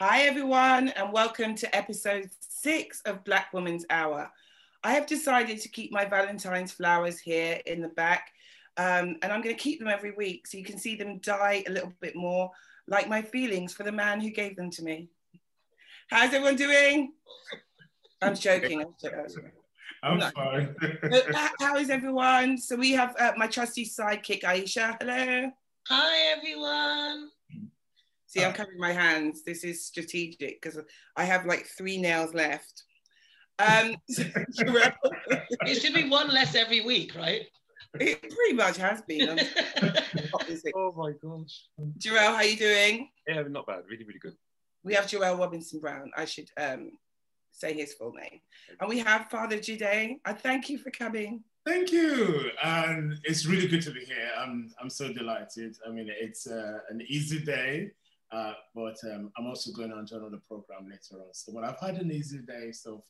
Hi everyone, and welcome to episode 6 of Black Women's Hour. I have decided to keep my Valentine's flowers here in the back, and I'm going to keep them every week so you can see them die a little bit more, like my feelings for the man who gave them to me. How's everyone doing? I'm joking. I'm sorry. How is everyone? So we have my trusty sidekick Aisha. Hello. Hi everyone. See, I'm covering my hands. This is strategic because I have like 3 nails left. It should be 1 less every week, right? It pretty much has been. Oh my gosh. Jarel, how are you doing? Yeah, not bad. Really, really good. We have Jarel Robinson-Brown. I should say his full name. And we have Father Jide. I thank you for coming. Thank you. It's really good to be here. I'm so delighted. I mean, it's an easy day. But I'm also going on to another program later on. So, I've had an easy day so far.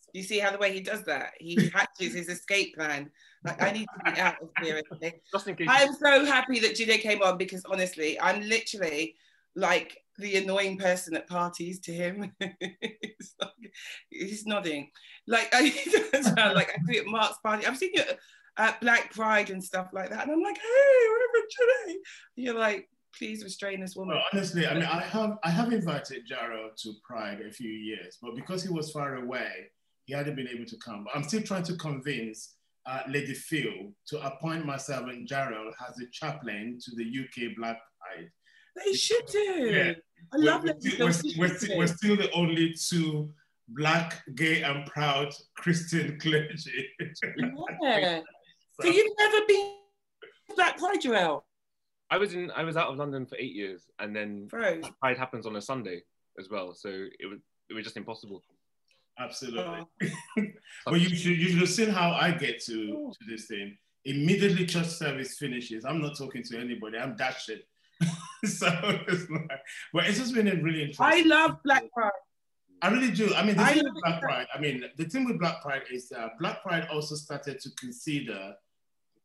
So. You see how the way he does that? He hatches his escape plan. Like, I need to be out of here. I'm so happy that Jide came on because honestly, I'm literally like the annoying person at parties to him. He's nodding. Like, I do it at Mark's party. I've seen you at Black Pride and stuff like that. And I'm like, hey, whatever, Jide. You're like, please restrain this woman. Well, honestly, I mean, I have invited Jarel to Pride a few years, but because he was far away, he hadn't been able to come. But I'm still trying to convince Lady Phil to appoint myself and Jarel as a chaplain to the UK Black Pride. They should do. Yeah. I love Lady Phil. We're still the only 2 Black, gay, and proud Christian clergy. Yeah. So you've never been Black Pride, Jarel? I was out of London for 8 years, and then Pride happens on a Sunday as well, so it was just impossible. Absolutely. But you should see how I get to this thing. Immediately church service finishes, I'm not talking to anybody. I'm dashing. So it's like, but it's just been a really interesting. I love Black Pride. I really do. I mean, the thing with Black Pride is that Black Pride also started to consider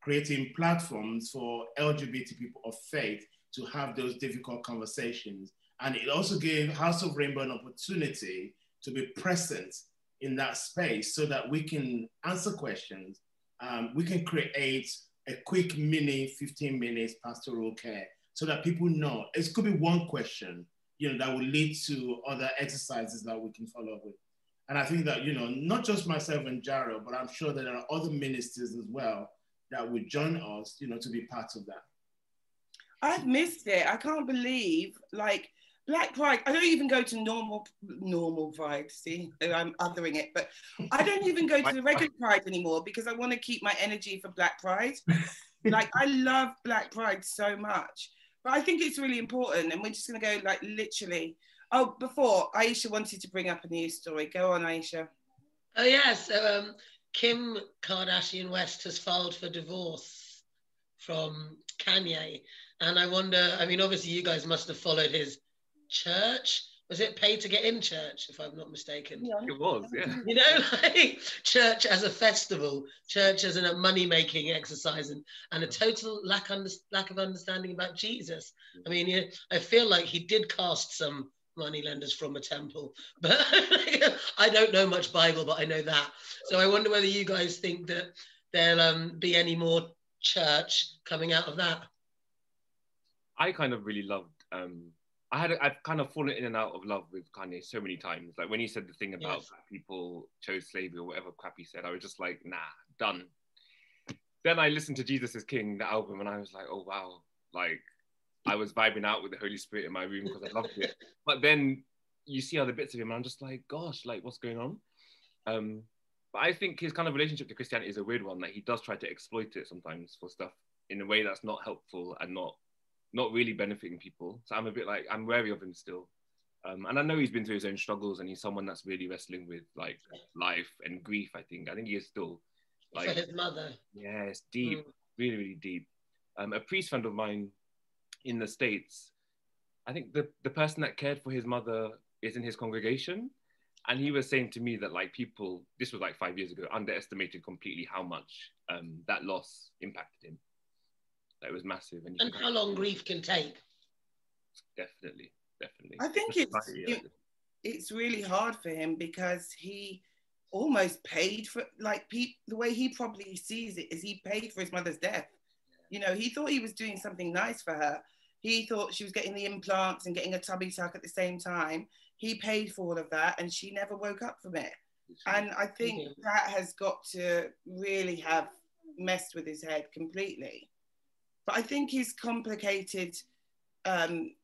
creating platforms for LGBT people of faith to have those difficult conversations. And it also gave House of Rainbow an opportunity to be present in that space so that we can answer questions. We can create a quick mini 15 minutes pastoral care so that people know. It could be 1 question, you know, that will lead to other exercises that we can follow up with. And I think that, you know, not just myself and Jarel, but I'm sure that there are other ministers as well that would join us, you know, to be part of that. I've missed it. I can't believe, like, Black Pride, I don't even go to normal Pride, see, I'm othering it, but I don't even go to the regular Pride anymore because I want to keep my energy for Black Pride. Like, I love Black Pride so much, but I think it's really important, and we're just going to go, like, literally. Oh, before, Aisha wanted to bring up a news story. Go on, Aisha. Oh, yeah, so, Kim Kardashian West has filed for divorce from Kanye. And I wonder, I mean, obviously you guys must have followed his church. Was it Pay to Get in Church, if I'm not mistaken? Yeah. It was, yeah. You know, like church as a festival, church as a money-making exercise, and a total lack of understanding about Jesus. I mean, you know, I feel like he did cast some moneylenders from a temple, but I don't know much Bible, but I know that. So I wonder whether you guys think that there'll be any more church coming out of that. I kind of really loved, I've kind of fallen in and out of love with Kanye so many times. Like when he said the thing about people chose slavery or whatever crap he said, I was just like, nah, done. Then I listened to Jesus is King, the album, and I was like, oh wow, like I was vibing out with the Holy Spirit in my room because I loved it. But then you see other bits of him and I'm just like, gosh, like what's going on? But I think his kind of relationship to Christianity is a weird one, that like he does try to exploit it sometimes for stuff in a way that's not helpful and not really benefiting people. So I'm a bit like, I'm wary of him still. And I know he's been through his own struggles and he's someone that's really wrestling with like life and grief, I think. I think he is still like- For his mother. Yeah, it's deep, really, really deep. A priest friend of mine in the States, I think the person that cared for his mother is in his congregation. And he was saying to me that like people, this was like 5 years ago, underestimated completely how much that loss impacted him. That was massive. And how long grief can take. Definitely. I think it's really hard for him because he almost paid for, like, the way he probably sees it is he paid for his mother's death. You know, he thought he was doing something nice for her. He thought she was getting the implants and getting a tummy tuck at the same time. He paid for all of that and she never woke up from it. And I think that has got to really have messed with his head completely. But I think his complicated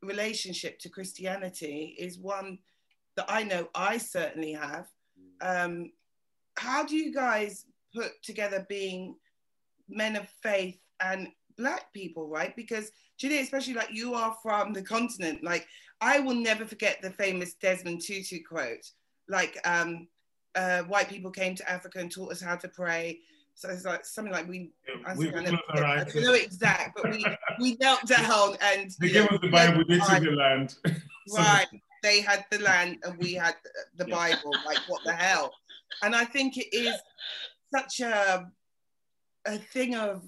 relationship to Christianity is one that I know I certainly have. How do you guys put together being men of faith and Black people, right? Because Julia, especially, like, you are from the continent. Like, I will never forget the famous Desmond Tutu quote, like, white people came to Africa and taught us how to pray. So it's like something like we knelt down and they gave us the Bible, they took the land. Right. They had the land and we had the Bible. Like, what the hell? And I think it is such a thing of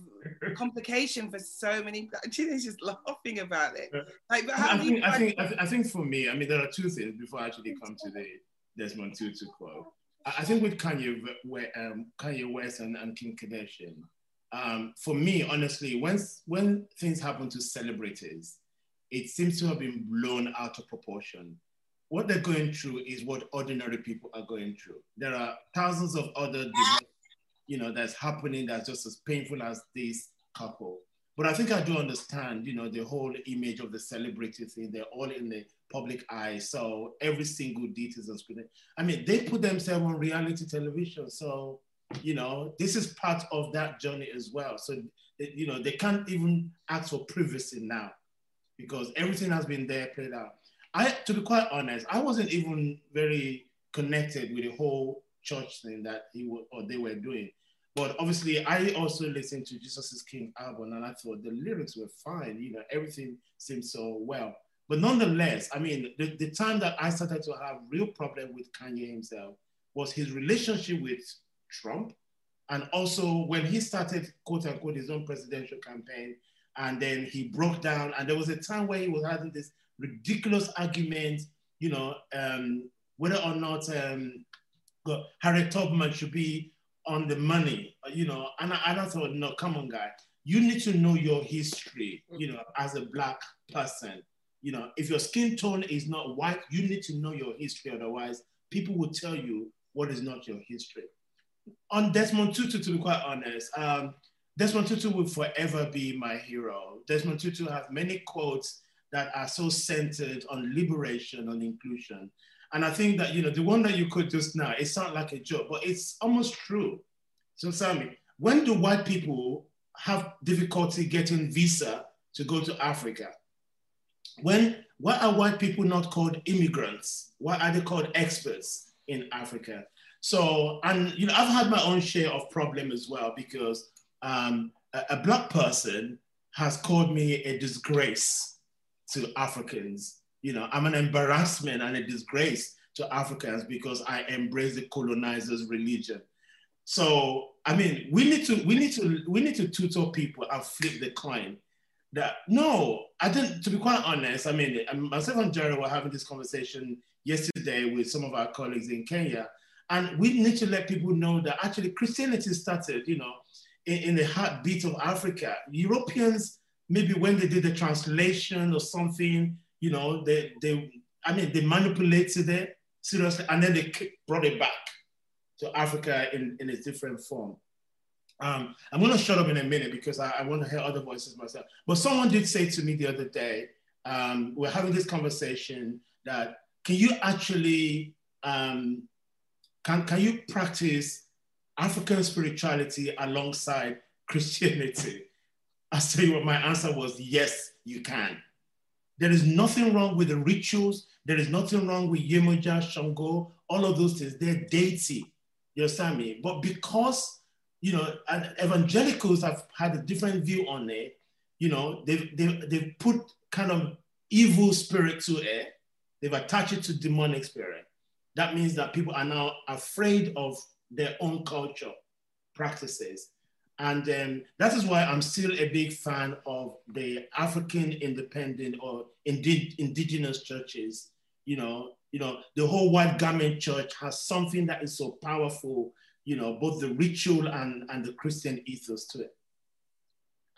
complication for so many teenagers laughing about it. Like, but how I think for me, I mean, there are two things before I actually come to the Desmond Tutu quote. I think with Kanye West and Kim Kardashian, for me, honestly, when things happen to celebrities, it seems to have been blown out of proportion. What they're going through is what ordinary people are going through. There are thousands of other divorces, you know, that's happening that's just as painful as this couple. But I think I do understand, you know, the whole image of the celebrity thing. They're all in the public eye, so every single detail is on screen. I mean, they put themselves on reality television, so, you know, this is part of that journey as well. So, you know, they can't even ask for privacy now because everything has been there, played out. To be quite honest, I wasn't even very connected with the whole church thing that they were doing. But obviously, I also listened to Jesus is King album, and I thought the lyrics were fine. You know, everything seemed so well. But nonetheless, I mean, the time that I started to have real problem with Kanye himself was his relationship with Trump, and also when he started, quote unquote, his own presidential campaign, and then he broke down. And there was a time where he was having this ridiculous argument, you know, whether or not Harriet Tubman should be on the money, you know, and I thought, no, come on, guy, you need to know your history, you know, as a Black person. You know, if your skin tone is not white, you need to know your history, otherwise people will tell you what is not your history. On Desmond Tutu, to be quite honest, Desmond Tutu will forever be my hero. Desmond Tutu has many quotes that are so centered on liberation, on inclusion. And I think that, you know, the one that you quote just now, it sounds like a joke, but it's almost true. So, Sammy, when do white people have difficulty getting visa to go to Africa? Why are white people not called immigrants? Why are they called experts in Africa? So, and, you know, I've had my own share of problem as well, because a Black person has called me a disgrace to Africans. You know, I'm an embarrassment and a disgrace to Africans because I embrace the colonizer's religion. So, I mean, we need to tutor people and flip the coin. That, no, I didn't, to be quite honest, I mean, myself and Jarel were having this conversation yesterday with some of our colleagues in Kenya, and we need to let people know that actually Christianity started, you know, in the heartbeat of Africa. Europeans, maybe when they did the translation or something, you know, they manipulated it seriously, and then they brought it back to Africa in its different form. I'm gonna shut up in a minute because I want to hear other voices myself. But someone did say to me the other day, we're having this conversation that, can you actually, can you practice African spirituality alongside Christianity? I'll tell you what my answer was, yes, you can. There is nothing wrong with the rituals. There is nothing wrong with Yemoja, Shango, all of those things. They're deity, you understand me? But because, you know, evangelicals have had a different view on it, you know, they've put kind of evil spirit to it. They've attached it to demonic spirit. That means that people are now afraid of their own culture practices. And that is why I'm still a big fan of the African independent or indigenous churches. You know, the whole white garment church has something that is so powerful, you know, both the ritual and the Christian ethos to it.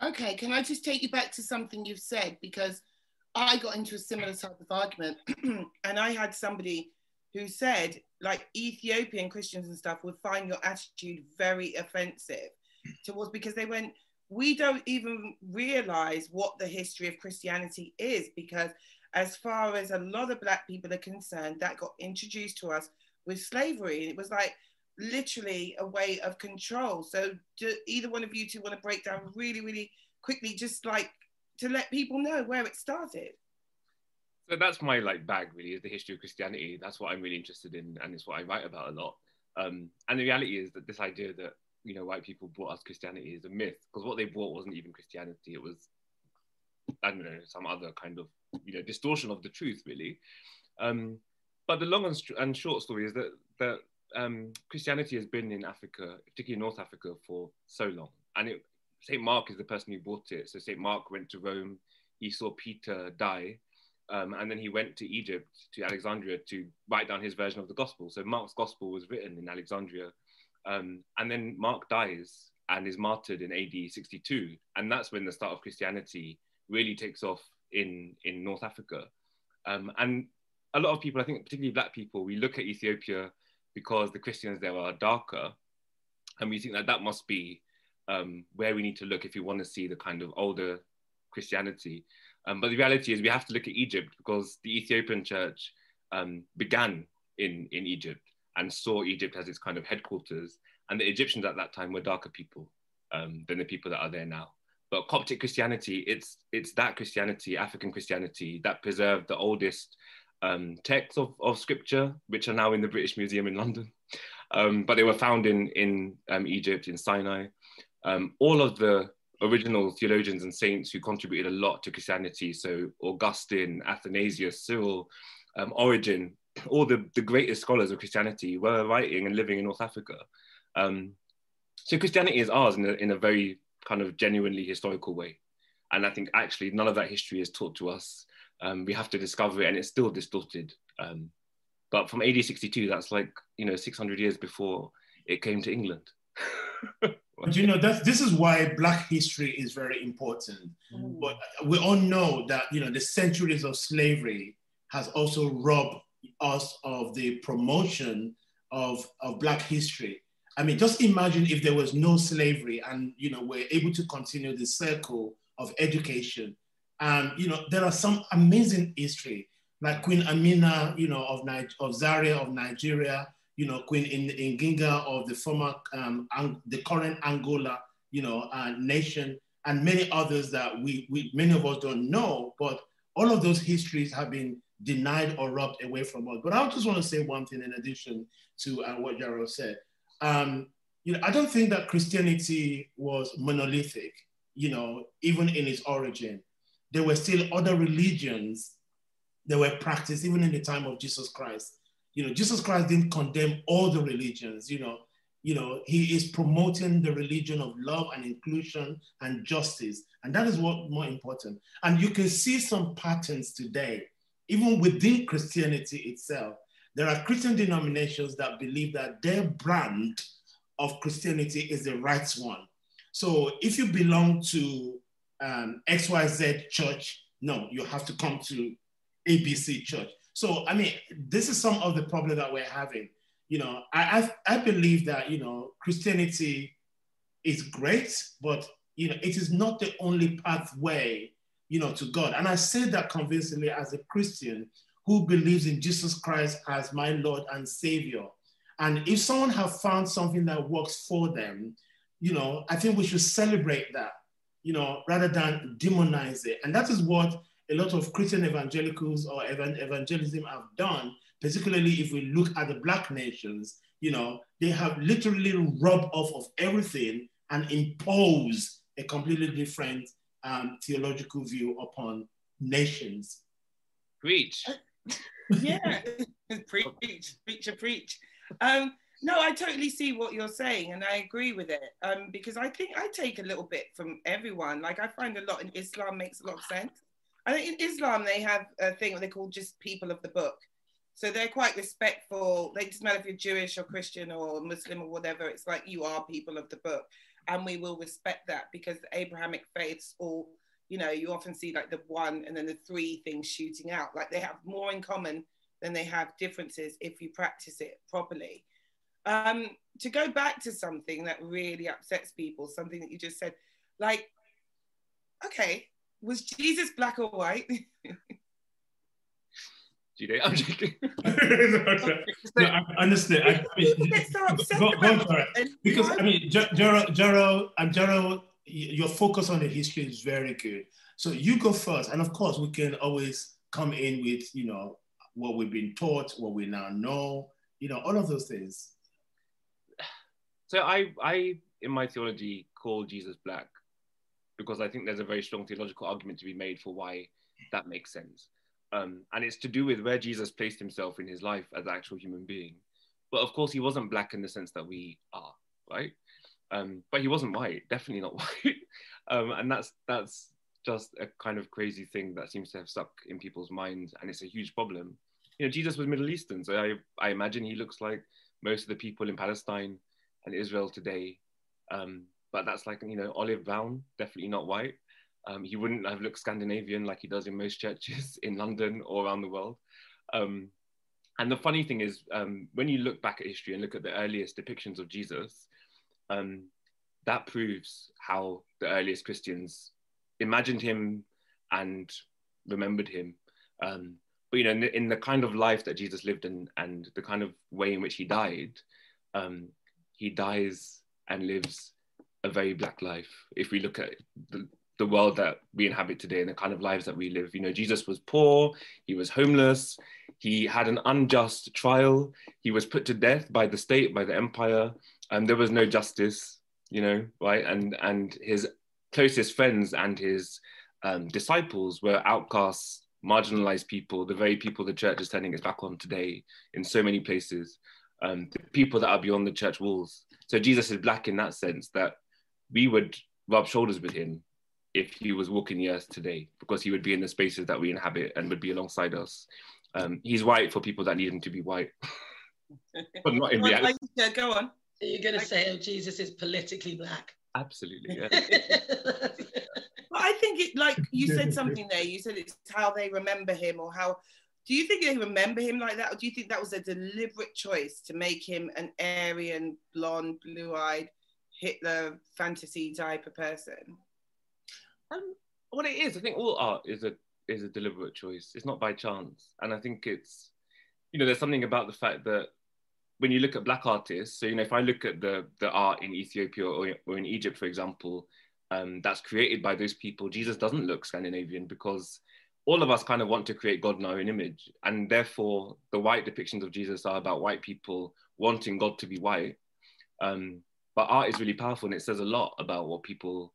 Okay, can I just take you back to something you've said? Because I got into a similar type of argument and I had somebody who said, like, Ethiopian Christians and stuff would find your attitude very offensive towards, because they went, we don't even realize what the history of Christianity is, because as far as a lot of Black people are concerned, that got introduced to us with slavery. It was like literally a way of control. So do either one of you two want to break down really, really quickly, just like to let people know where it started? So that's my like bag really, is the history of Christianity. That's what I'm really interested in, and it's what I write about a lot. And the reality is that this idea that, you know, white people brought us Christianity is a myth, because what they brought wasn't even Christianity. It was, I don't know, some other kind of, you know, distortion of the truth really. But the long and short story is that Christianity has been in Africa, particularly North Africa, for so long. And St. Mark is the person who brought it. So St. Mark went to Rome, he saw Peter die, and then he went to Egypt, to Alexandria, to write down his version of the gospel. So Mark's gospel was written in Alexandria. And then Mark dies and is martyred in AD 62. And that's when the start of Christianity really takes off in North Africa. And a lot of people, I think particularly Black people, we look at Ethiopia because the Christians there are darker. And we think that must be where we need to look if you want to see the kind of older Christianity. But the reality is we have to look at Egypt, because the Ethiopian church began in Egypt and saw Egypt as its kind of headquarters. And the Egyptians at that time were darker people than the people that are there now. But Coptic Christianity, it's that Christianity, African Christianity, that preserved the oldest texts of scripture, which are now in the British Museum in London. But they were found in Egypt, in Sinai. All of the original theologians and saints who contributed a lot to Christianity, so Augustine, Athanasius, Cyril, Origen, all the greatest scholars of Christianity were writing and living in North Africa. So Christianity is ours in a very kind of genuinely historical way. And I think actually none of that history is taught to us. We have to discover it, and it's still distorted. But from AD 62, that's like, you know, 600 years before it came to England. But you know, this is why Black history is very important. Mm. But we all know that, you know, the centuries of slavery has also robbed us of the promotion of Black history. I mean, just imagine if there was no slavery and, you know, we're able to continue the circle of education. And, you know, there are some amazing history, like Queen Amina, you know, of Zaria of Nigeria, you know, Queen Nginga of the former, the current Angola, you know, nation, and many others that many of us don't know, but all of those histories have been denied or robbed away from us. But I just want to say one thing in addition to what Jarel said. You know, I don't think that Christianity was monolithic, you know, even in its origin. There were still other religions that were practiced even in the time of Jesus Christ. You know, Jesus Christ didn't condemn all the religions, you know, he is promoting the religion of love and inclusion and justice. And that is what more important. And you can see some patterns today, even within Christianity itself. There are Christian denominations that believe that their brand of Christianity is the right one. So if you belong to XYZ church, no, you have to come to ABC church. So, I mean, this is some of the problem that we're having. You know, I believe that, you know, Christianity is great, but, you know, it is not the only pathway, you know, to God. And I say that convincingly as a Christian who believes in Jesus Christ as my Lord and Savior. And if someone has found something that works for them, you know, I think we should celebrate that, you know, rather than demonize it. And that is what a lot of Christian evangelicals or evangelism have done, particularly if we look at the Black nations. You know, they have literally rubbed off of everything and imposed a completely different theological view upon nations. Preach. Yeah, preach, preach. No, I totally see what you're saying and I agree with it, because I think I take a little bit from everyone. Like I find a lot in Islam makes a lot of sense. I think in Islam they have a thing they call just people of the book. So they're quite respectful. They just matter if you're Jewish or Christian or Muslim or whatever. It's like you are people of the book and we will respect that because the Abrahamic faiths all, you know, you often see like the one and then the three things shooting out. Like they have more in common than they have differences if you practice it properly. To go back to something that really upsets people, something that you just said, like, okay, was Jesus black or white? I'm joking. No, I understand. Because I mean, Jarel, your focus on the history is very good. So you go first, and of course, we can always come in with, you know, what we've been taught, what we now know, you know, all of those things. So I in my theology, call Jesus black because I think there's a very strong theological argument to be made for why that makes sense. And it's to do with where Jesus placed himself in his life as an actual human being. But of course, he wasn't black in the sense that we are, right? But he wasn't white, definitely not white. And that's just a kind of crazy thing that seems to have stuck in people's minds. And it's a huge problem. You know, Jesus was Middle Eastern. So I imagine he looks like most of the people in Palestine and Israel today. But that's like, you know, olive brown, definitely not white. He wouldn't have looked Scandinavian like he does in most churches in London or around the world. And the funny thing is, when you look back at history and look at the earliest depictions of Jesus, that proves how the earliest Christians imagined him and remembered him. But you know, in the kind of life that Jesus lived in and the kind of way in which he dies and lives a very black life. If we look at the world that we inhabit today and the kind of lives that we live. You know, Jesus was poor, he was homeless, he had an unjust trial, he was put to death by the state, by the empire, and there was no justice, you know, right? And his closest friends and his disciples were outcasts, marginalized people, the very people the church is turning its back on today in so many places, the people that are beyond the church walls. So Jesus is black in that sense that we would rub shoulders with him if he was walking the earth today, because he would be in the spaces that we inhabit and would be alongside us. He's white for people that need him to be white, but not in reality. Go on. Are you going to say, oh, Jesus is politically black? Absolutely, yeah. Well, I think it, like you said something there, you said it's how they remember him or how, do you think they remember him like that? Or do you think that was a deliberate choice to make him an Aryan, blonde, blue-eyed, Hitler fantasy type of person? Well, it is. I think all art is a deliberate choice. It's not by chance. And I think it's, you know, there's something about the fact that when you look at black artists, so, you know, if I look at the art in Ethiopia or in Egypt, for example, that's created by those people, Jesus doesn't look Scandinavian because all of us kind of want to create God in our own image. And therefore, the white depictions of Jesus are about white people wanting God to be white. But art is really powerful and it says a lot about what people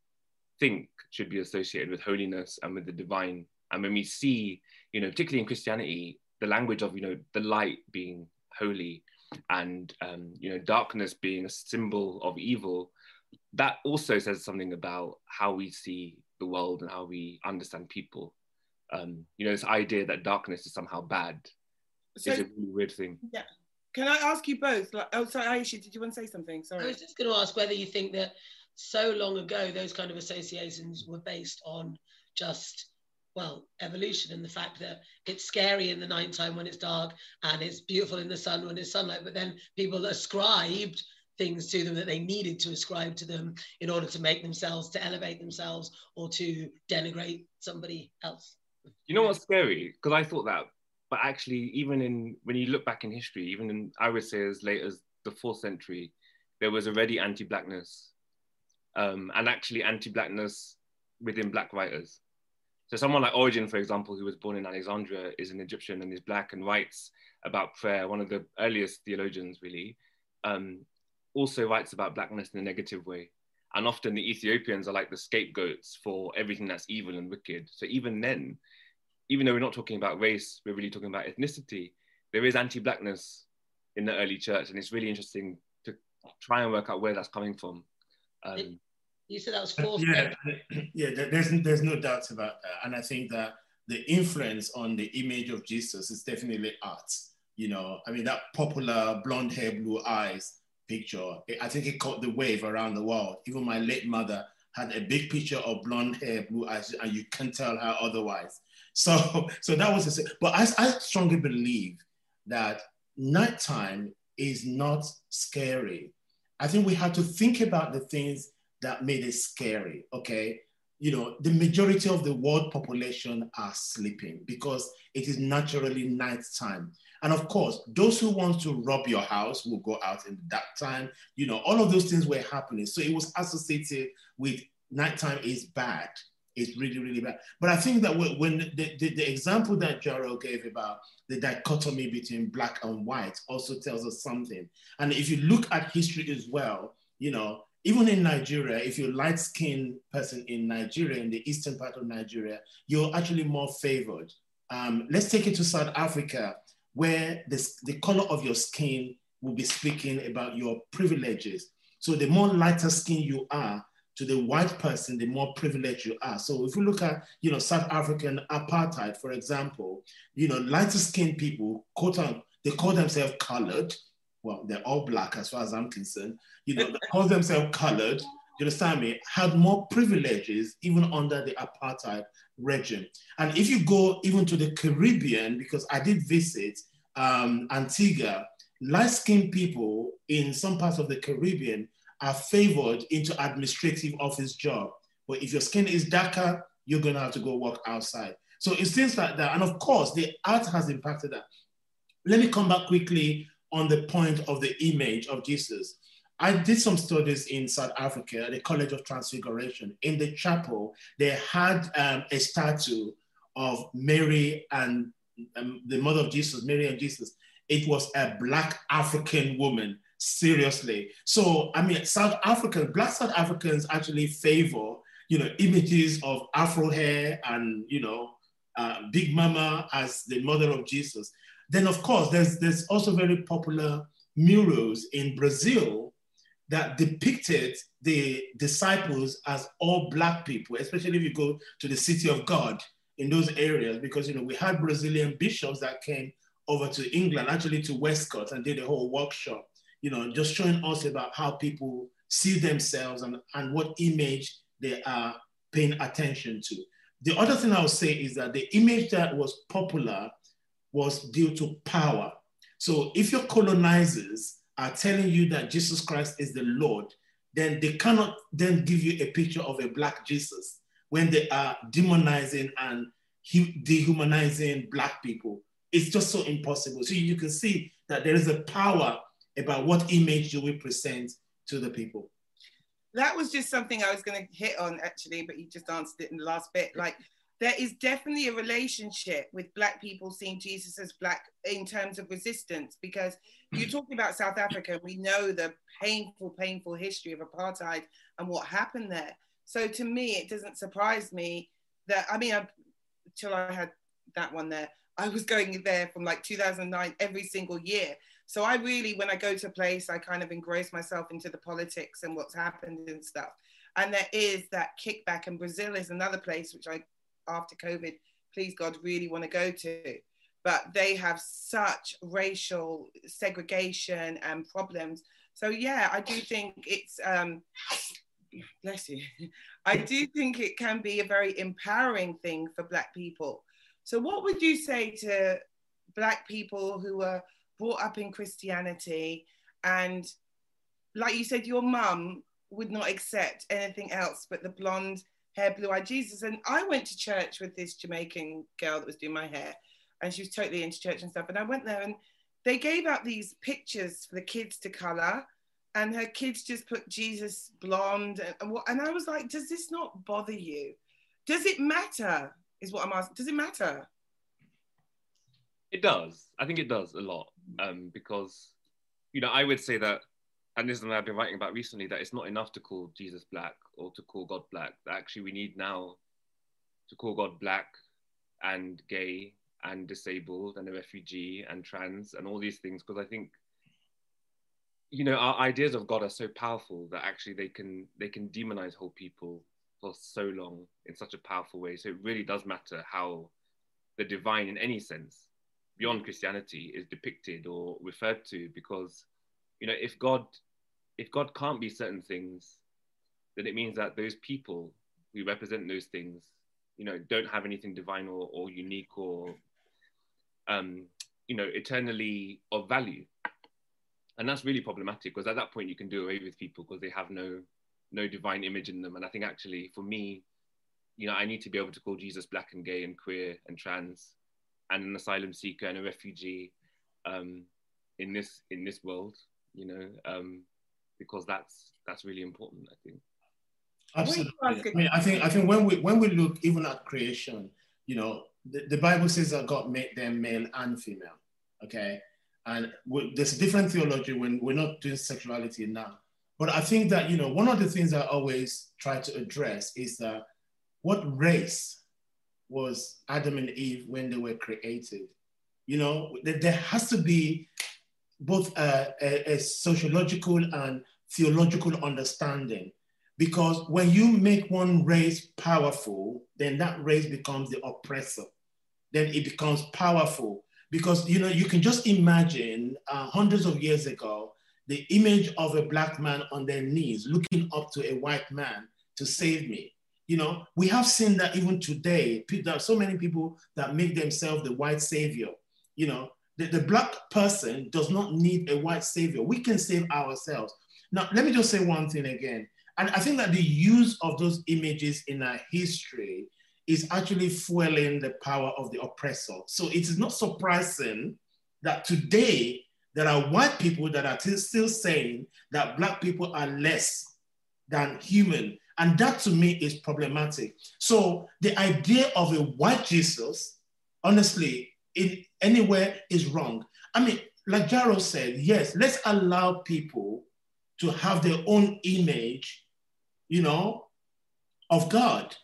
think should be associated with holiness and with the divine. And when we see, you know, particularly in Christianity, the language of, you know, the light being holy and, you know, darkness being a symbol of evil, that also says something about how we see the world and how we understand people. You know, this idea that darkness is somehow bad is a really weird thing. Yeah. Can I ask you both? Like, oh, sorry, Aisha, did you want to say something? Sorry. I was just going to ask whether you think that so long ago, those kind of associations were based on just, well, evolution and the fact that it's scary in the nighttime when it's dark and it's beautiful in the sun when it's sunlight, but then people ascribed things to them that they needed to ascribe to them in order to make themselves, to elevate themselves or to denigrate somebody else. You know what's scary? Because I thought that, but actually even in, when you look back in history, even in, I would say as late as the 4th century, there was already anti-blackness. And actually anti-blackness within black writers. So someone like Origen, for example, who was born in Alexandria, is an Egyptian and is black and writes about prayer, one of the earliest theologians really, also writes about blackness in a negative way. And often the Ethiopians are like the scapegoats for everything that's evil and wicked. So even then, even though we're not talking about race, we're really talking about ethnicity, there is anti-blackness in the early church, and it's really interesting to try and work out where that's coming from. You said that was false. Yeah, there's no doubts about that, and I think that the influence on the image of Jesus is definitely art. You know, I mean, that popular blonde hair, blue eyes picture, I think it caught the wave around the world. Even my late mother had a big picture of blonde hair, blue eyes, and you can't tell her otherwise. So that was, but I strongly believe that nighttime is not scary. I think we have to think about the things that made it scary, okay? You know, the majority of the world population are sleeping because it is naturally nighttime. And of course, those who want to rob your house will go out in that time. You know, all of those things were happening. So it was associated with nighttime is bad. It's really, really bad. But I think that when the example that Jarel gave about the dichotomy between black and white also tells us something. And if you look at history as well, you know, even in Nigeria, if you're a light-skinned person in Nigeria, in the eastern part of Nigeria, you're actually more favored. Let's take it to South Africa, where the color of your skin will be speaking about your privileges. So the more lighter skin you are to the white person, the more privileged you are. So if you look at, you know, South African apartheid, for example, you know, lighter-skinned people, quote unquote, they call themselves colored. Well, they're all black as far as I'm concerned, you know, they call themselves colored, you understand me, had more privileges even under the apartheid regime. And if you go even to the Caribbean, because I did visit Antigua, light-skinned people in some parts of the Caribbean are favored into administrative office job. But if your skin is darker, you're gonna have to go work outside. So it seems like that. And of course, the art has impacted that. Let me come back quickly on the point of the image of Jesus. I did some studies in South Africa at the College of Transfiguration. In the chapel, they had a statue of Mary and the mother of Jesus, Mary and Jesus. It was a black African woman, seriously. So, I mean, black South Africans actually favor, you know, images of Afro hair and, you know, Big Mama as the mother of Jesus. Then of course, there's also very popular murals in Brazil that depicted the disciples as all black people, especially if you go to the City of God in those areas, because, you know, we had Brazilian bishops that came over to England, actually to Westcott, and did a whole workshop, you know, just showing us about how people see themselves and what image they are paying attention to. The other thing I'll say is that the image that was popular was due to power. So if your colonizers are telling you that Jesus Christ is the Lord, then they cannot then give you a picture of a black Jesus when they are demonizing and dehumanizing black people. It's just so impossible. So you can see that there is a power about what image do we present to the people. That was just something I was going to hit on actually, but you just answered it in the last bit. Like, there is definitely a relationship with black people seeing Jesus as black in terms of resistance, because you're talking about South Africa. We know the painful, painful history of apartheid and what happened there. So to me, it doesn't surprise me that, I mean, until I had that one there, I was going there from like 2009 every single year. So I really, when I go to a place, I kind of engross myself into the politics and what's happened and stuff. And there is that kickback, and Brazil is another place which I, after COVID, please God, really want to go to. But they have such racial segregation and problems. So yeah, I do think it's, bless you. I do think it can be a very empowering thing for black people. So what would you say to black people who were brought up in Christianity, and like you said, your mum would not accept anything else but the blonde hair, blue-eyed Jesus? And I went to church with this Jamaican girl that was doing my hair, and she was totally into church and stuff. And I went there and they gave out these pictures for the kids to color, and her kids just put Jesus blonde. And I was like, does this not bother you? Does it matter, is what I'm asking. Does it matter? It does. I think it does a lot, because, you know, I would say that, and this is what I've been writing about recently, that it's not enough to call Jesus black or to call God black. Actually, we need now to call God black and gay and disabled and a refugee and trans and all these things, because I think you know, our ideas of God are so powerful that actually they can demonize whole people for so long in such a powerful way. So it really does matter how the divine, in any sense, beyond Christianity, is depicted or referred to, because, you know, if God can't be certain things, then it means that those people who represent those things, you know, don't have anything divine or unique or, you know, eternally of value. And that's really problematic, because at that point you can do away with people because they have no divine image in them. And I think actually for me, you know, I need to be able to call Jesus black and gay and queer and trans and an asylum seeker and a refugee in this world, you know, because that's really important, I think. Absolutely. I mean, I think when we look even at creation, you know, the Bible says that God made them male and female, okay? And there's a different theology when we're not doing sexuality now. But I think that, you know, one of the things I always try to address is that what race was Adam and Eve when they were created? You know, there has to be both a sociological and theological understanding, because when you make one race powerful, then that race becomes the oppressor. Then it becomes powerful. Because, you know, you can just imagine hundreds of years ago, the image of a black man on their knees looking up to a white man to save me. You know, we have seen that even today. There are so many people that make themselves the white savior. You know, the black person does not need a white savior. We can save ourselves. Now, let me just say one thing again. And I think that the use of those images in our history is actually fueling the power of the oppressor. So it is not surprising that today there are white people that are still saying that black people are less than human. And that to me is problematic. So the idea of a white Jesus, honestly, in anywhere is wrong. I mean, like Jarel said, yes, let's allow people to have their own image, you know, of God.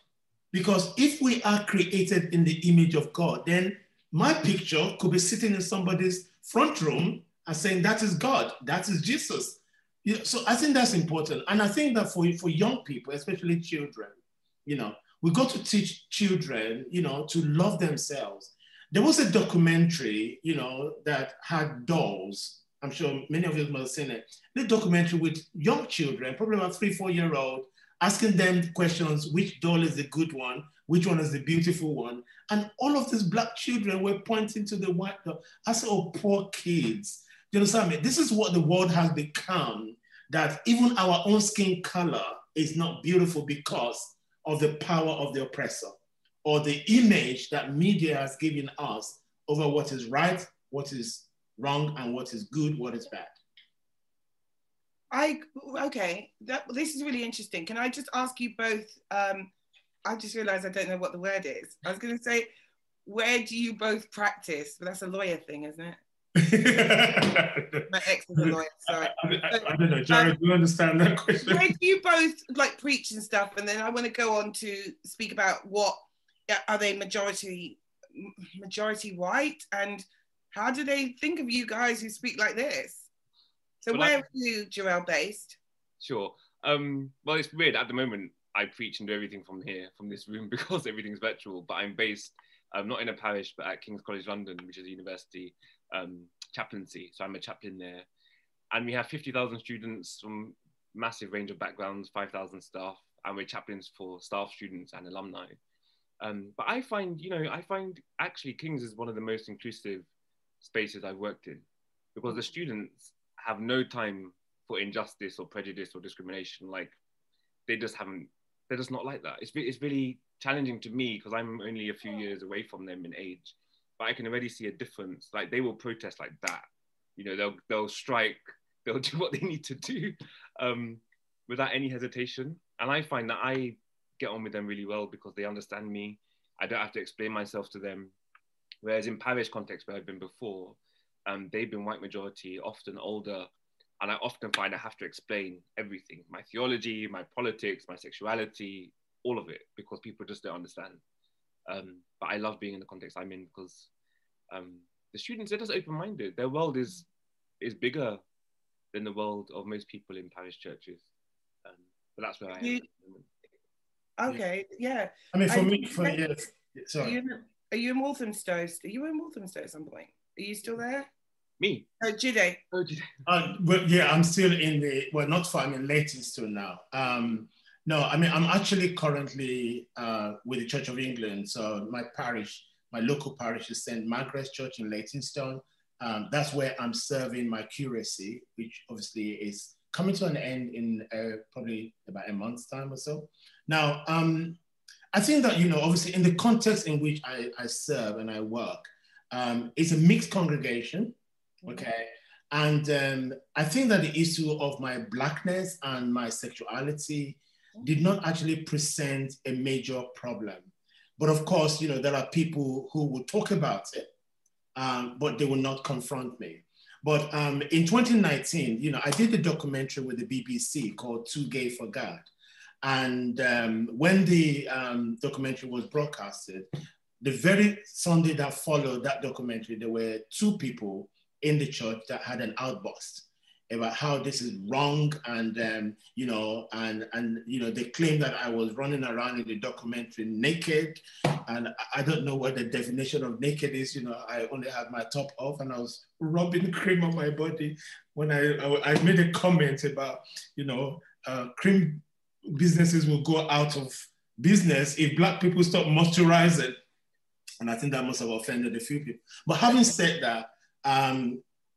Because if we are created in the image of God, then my picture could be sitting in somebody's front room and saying, that is God, that is Jesus. You know, so I think that's important. And I think that for young people, especially children, you know, we got to teach children, you know, to love themselves. There was a documentary, you know, that had dolls. I'm sure many of you must have seen it. The documentary with young children, probably about 3-4-year-old, asking them questions, which doll is the good one, which one is the beautiful one? And all of these black children were pointing to the white doll. I said, oh, poor kids. You understand me? This is what the world has become, that even our own skin color is not beautiful because of the power of the oppressor or the image that media has given us over what is right, what is wrong, and what is good, what is bad. Okay, this is really interesting. Can I just ask you both, I just realized I don't know what the word is. I was gonna say, where do you both practice? But that's a lawyer thing, isn't it? My ex is a lawyer, sorry. I don't know, Jarel, do you understand that question? Where do you both like preach and stuff? And then I wanna go on to speak about what, are they majority white? And how do they think of you guys who speak like this? So well, where are you, Jarel, based? Sure. Well, it's weird. At the moment, I preach and do everything from here, from this room, because everything's virtual. But I'm based, not in a parish, but at King's College London, which is a university chaplaincy. So I'm a chaplain there. And we have 50,000 students from massive range of backgrounds, 5,000 staff. And we're chaplains for staff, students, and alumni. But I find, you know, actually King's is one of the most inclusive spaces I've worked in, because the students have no time for injustice or prejudice or discrimination. Like, they're just not like that. It's really challenging to me, because I'm only a few years away from them in age, but I can already see a difference. Like, they will protest like that. You know, they'll strike, they'll do what they need to do without any hesitation. And I find that I get on with them really well because they understand me. I don't have to explain myself to them. Whereas in parish context where I've been before, they've been white majority, often older, and I often find I have to explain everything, my theology, my politics, my sexuality, all of it, because people just don't understand. But I love being in the context I'm in, because the students are just open-minded. Their world is bigger than the world of most people in parish churches. But that's where I am. Okay, yeah. I mean, sorry. Are you in Walthamstow? Are you in Walthamstow at some point? Are you still there? Me? Jide. Well, yeah, I'm still in the, well, not far, I'm in Leytonstone now. No, I mean, I'm actually currently with the Church of England. So my parish, my local parish is St. Mark's Church in Leytonstone. That's where I'm serving my curacy, which obviously is coming to an end in probably about a month's time or so. Now, I think that, you know, obviously in the context in which I serve and I work, it's a mixed congregation, okay? And I think that the issue of my blackness and my sexuality did not actually present a major problem. But of course, you know, there are people who will talk about it, but they will not confront me. But in 2019, you know, I did a documentary with the BBC called Too Gay for God. And when the documentary was broadcasted, the very Sunday that followed that documentary, there were two people in the church that had an outburst about how this is wrong, and you know, and you know, they claimed that I was running around in the documentary naked, and I don't know what the definition of naked is. You know, I only had my top off, and I was rubbing cream on my body. When I made a comment about, you know, cream businesses will go out of business if black people stop moisturizing, and I think that must have offended a few people. But having said that,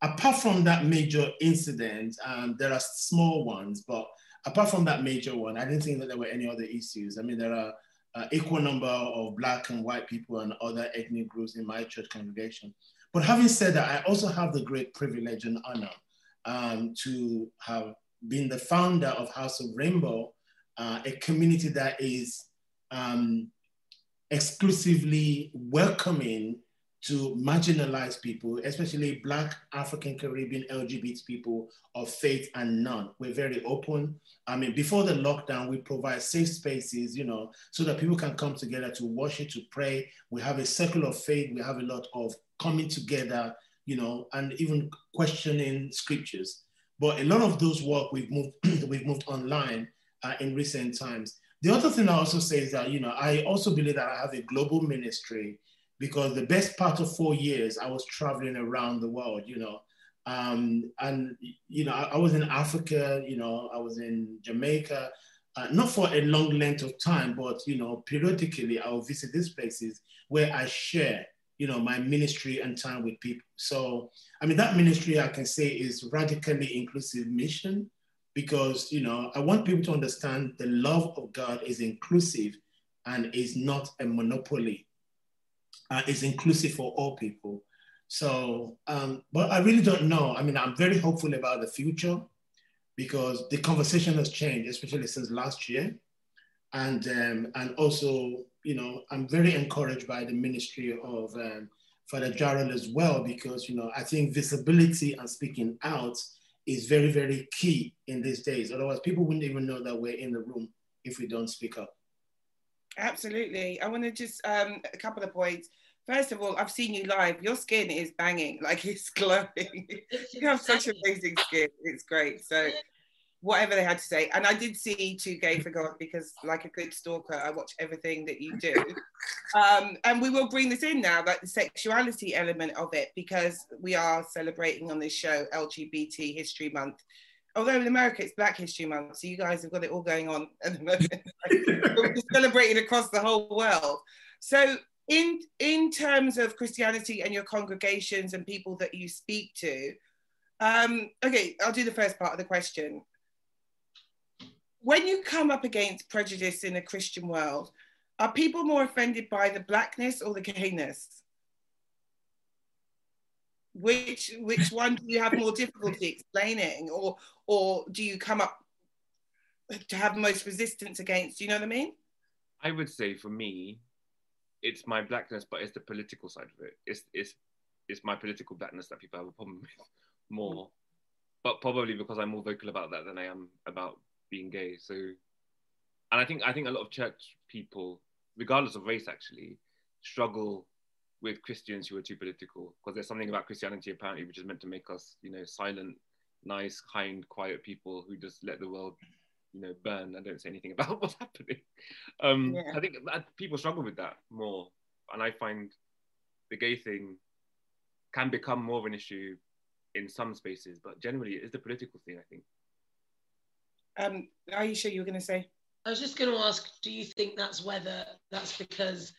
apart from that major incident, there are small ones, but apart from that major one, I didn't think that there were any other issues. I mean, there are an equal number of black and white people and other ethnic groups in my church congregation. But having said that, I also have the great privilege and honor to have been the founder of House of Rainbow, a community that is exclusively welcoming to marginalized people, especially Black, African, Caribbean, LGBT people of faith and none. We're very open. I mean, before the lockdown, we provide safe spaces, you know, so that people can come together to worship, to pray. We have a circle of faith. We have a lot of coming together, you know, and even questioning scriptures. But a lot of those work we've moved online in recent times. The other thing I also say is that, you know, I also believe that I have a global ministry, because the best part of 4 years, I was traveling around the world, you know, and, you know, I was in Africa, you know, I was in Jamaica, not for a long length of time, but, you know, periodically I will visit these places where I share, you know, my ministry and time with people. So, I mean, that ministry I can say is radically inclusive mission, because, you know, I want people to understand the love of God is inclusive and is not a monopoly. It's inclusive for all people. So, but I really don't know. I mean, I'm very hopeful about the future, because the conversation has changed, especially since last year. And also, you know, I'm very encouraged by the ministry of Father Jarel as well, because, you know, I think visibility and speaking out is very, very key in these days. Otherwise, people wouldn't even know that we're in the room if we don't speak up. Absolutely. I want to just a couple of points. First of all, I've seen you live. Your skin is banging, like it's glowing. You have such amazing skin. It's great. So whatever they had to say. And I did see Too Gay for God, because like a good stalker, I watch everything that you do. And we will bring this in now, like the sexuality element of it, because we are celebrating on this show LGBT History Month. Although in America, it's Black History Month, so you guys have got it all going on at the moment. We're celebrating across the whole world. So in terms of Christianity and your congregations and people that you speak to, okay, I'll do the first part of the question. When you come up against prejudice in a Christian world, are people more offended by the blackness or the gayness? Which one do you have more difficulty explaining, or do you come up to have most resistance against? Do you know what I mean? I would say for me, it's my blackness, but it's the political side of it. It's my political blackness that people have a problem with more, but probably because I'm more vocal about that than I am about being gay. So, and I think a lot of church people, regardless of race, actually struggle with Christians who are too political, because there's something about Christianity apparently which is meant to make us, you know, silent, nice, kind, quiet people who just let the world, you know, burn and don't say anything about what's happening. I think people struggle with that more. And I find the gay thing can become more of an issue in some spaces, but generally it is the political thing, I think. Aisha, you were going to say? I was just going to ask, do you think that's whether that's because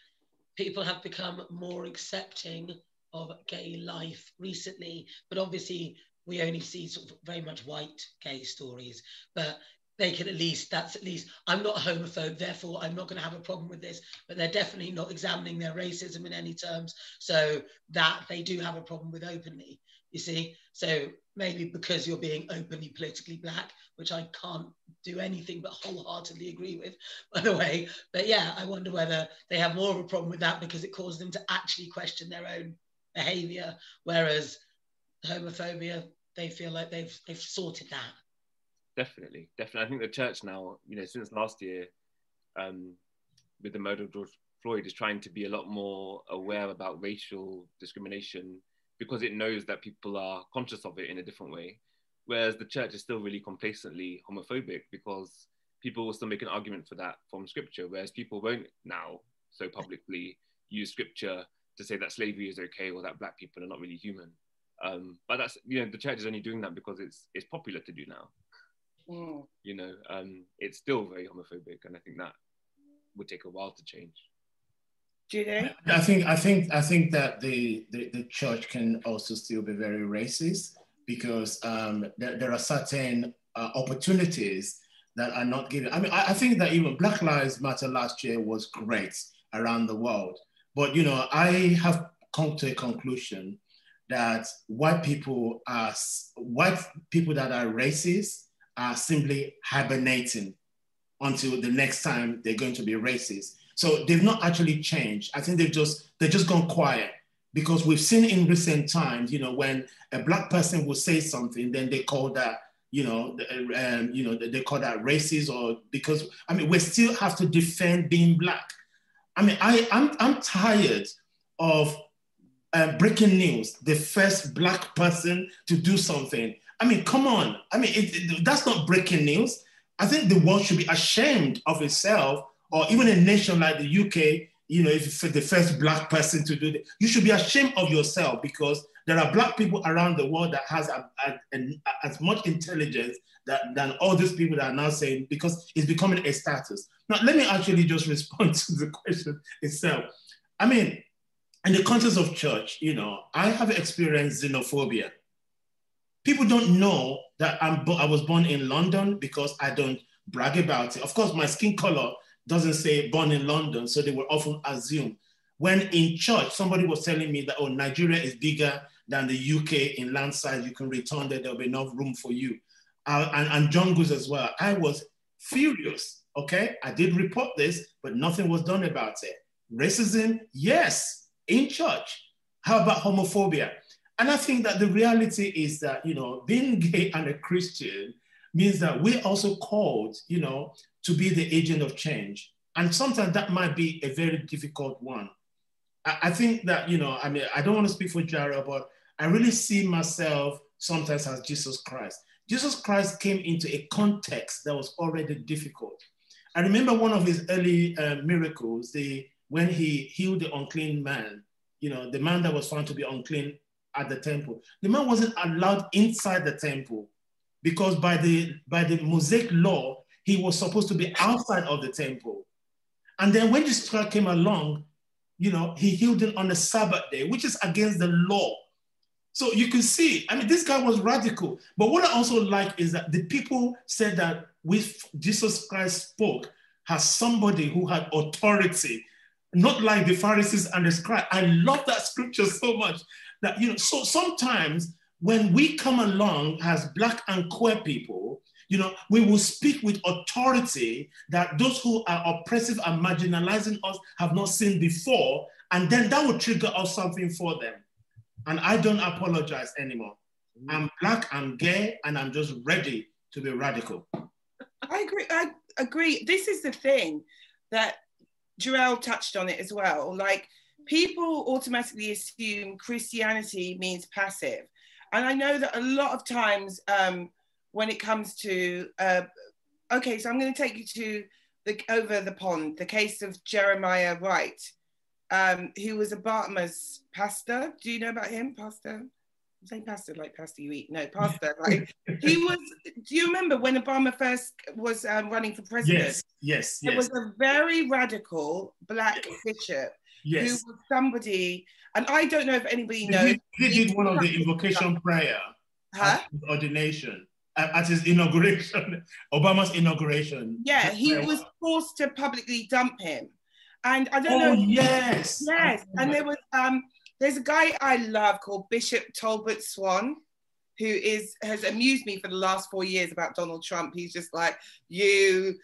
people have become more accepting of gay life recently, but obviously we only see sort of very much white gay stories, but they can at least, that's at least, I'm not a homophobe, therefore I'm not going to have a problem with this, but they're definitely not examining their racism in any terms, so that they do have a problem with openly, you see? So maybe because you're being openly politically black, which I can't do anything but wholeheartedly agree with, by the way, but yeah, I wonder whether they have more of a problem with that because it caused them to actually question their own behavior, whereas homophobia, they feel like they've sorted that. Definitely. I think the church now, you know, since last year, with the murder of George Floyd, is trying to be a lot more aware about racial discrimination because it knows that people are conscious of it in a different way, whereas the church is still really complacently homophobic because people will still make an argument for that from scripture, whereas people won't now so publicly use scripture to say that slavery is okay or that black people are not really human. But that's, you know, the church is only doing that because it's popular to do now. Mm. You know, it's still very homophobic, and I think that would take a while to change. Jide? I think that the church can also still be very racist because there are certain opportunities that are not given. I mean, I think that even Black Lives Matter last year was great around the world. But, you know, I have come to a conclusion that white people that are racist are simply hibernating until the next time they're going to be racist. So they've not actually changed. I think they've just gone quiet because we've seen in recent times, you know, when a black person will say something, then they call that, they call that racist, or because, I mean, we still have to defend being black. I mean, I'm tired of breaking news, the first black person to do something. I mean, come on. I mean, that's not breaking news. I think the world should be ashamed of itself, or even a nation like the UK, you know, if it's the first black person to do that, you should be ashamed of yourself because there are black people around the world that has as much intelligence than all these people that are now saying, because it's becoming a status. Now, let me actually just respond to the question itself. I mean, in the context of church, you know, I have experienced xenophobia. People don't know that I was born in London because I don't brag about it. Of course, my skin color doesn't say born in London, so they will often assume. When in church, somebody was telling me that, oh, Nigeria is bigger than the UK in land size, you can return there, there'll be enough room for you. And jungles as well. I was furious, okay? I did report this, but nothing was done about it. Racism, yes, in church. How about homophobia? And I think that the reality is that, you know, being gay and a Christian means that we're also called, you know, to be the agent of change. And sometimes that might be a very difficult one. I think that, you know, I mean, I don't want to speak for Jarel, but I really see myself sometimes as Jesus Christ. Jesus Christ came into a context that was already difficult. I remember one of his early miracles, when he healed the unclean man, you know, the man that was found to be unclean at the temple. The man wasn't allowed inside the temple because by the Mosaic law, he was supposed to be outside of the temple. And then when this guy came along, you know, he healed him on the Sabbath day, which is against the law. So you can see, I mean, this guy was radical. But what I also like is that the people said that Jesus Christ spoke as somebody who had authority, not like the Pharisees and the scribes. I love that scripture so much that, you know, so sometimes when we come along as black and queer people, you know, we will speak with authority that those who are oppressive and marginalizing us have not seen before. And then that will trigger us something for them. And I don't apologize anymore. I'm black, I'm gay, and I'm just ready to be radical. I agree. This is the thing that Jarel touched on it as well. Like, people automatically assume Christianity means passive. And I know that a lot of times when it comes to, okay, so I'm going to take you to over the pond, the case of Jeremiah Wright, who was a Bartimer's pastor. Do you know about him, pastor? I'm saying pastor like pastor you eat. No, pastor. Like he was. Do you remember when Obama first was running for president? Yes. There was a very radical black bishop. Yes. Who was somebody, and I don't know if anybody knows. He did one of the invocation prayer at his ordination, at his inauguration, Obama's inauguration. Yeah, he was forced to publicly dump him. And I don't know. Yes. Yes. And there was, there's a guy I love called Bishop Talbot Swan, who has amused me for the last 4 years about Donald Trump. He's just like, you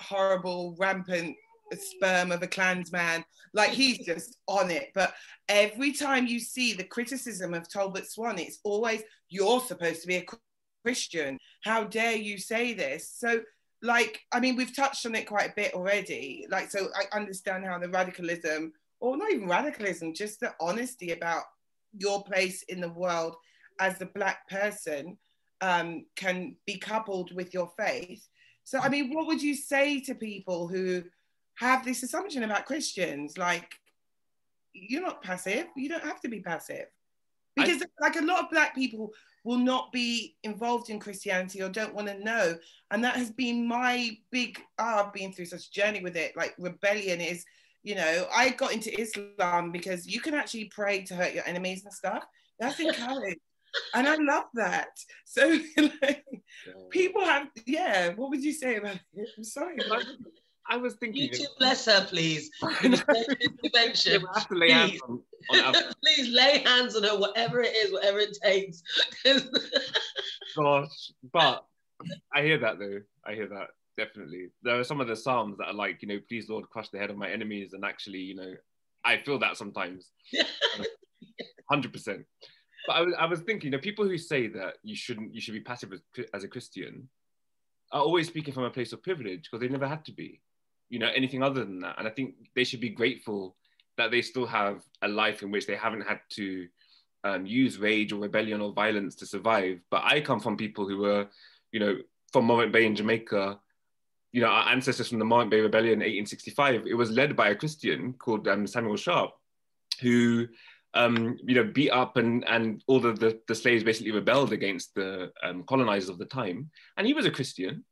horrible, rampant sperm of a Klansman. Like, he's just on it. But every time you see the criticism of Talbot Swan, it's always, you're supposed to be a Christian. How dare you say this? So, like, I mean, we've touched on it quite a bit already. Like, so I understand how the radicalism, or not even radicalism, just the honesty about your place in the world as a black person can be coupled with your faith. So, I mean, what would you say to people who have this assumption about Christians? Like, you're not passive. You don't have to be passive. Because, like, a lot of black people will not be involved in Christianity or don't want to know. And that has been my big, I've been through such a journey with it. Like, rebellion is, I got into Islam because you can actually pray to hurt your enemies and stuff. That's encouraged. And I love that. So like, people have, what would you say about it? I'm sorry. I was thinking. You two bless her, please. Intervention. Please. Please lay hands on her, whatever it is, whatever it takes. Gosh, but I hear that though. I hear that, definitely. There are some of the Psalms that are like, please Lord, crush the head of my enemies. And actually, I feel that sometimes. 100%. But I was thinking, people who say that you should be passive as a Christian are always speaking from a place of privilege because they never had to be, anything other than that. And I think they should be grateful that they still have a life in which they haven't had to use rage or rebellion or violence to survive. But I come from people who were, from Morant Bay in Jamaica, our ancestors from the Morant Bay Rebellion in 1865. It was led by a Christian called Samuel Sharp, who... beat up and all the slaves basically rebelled against the colonizers of the time. And he was a Christian,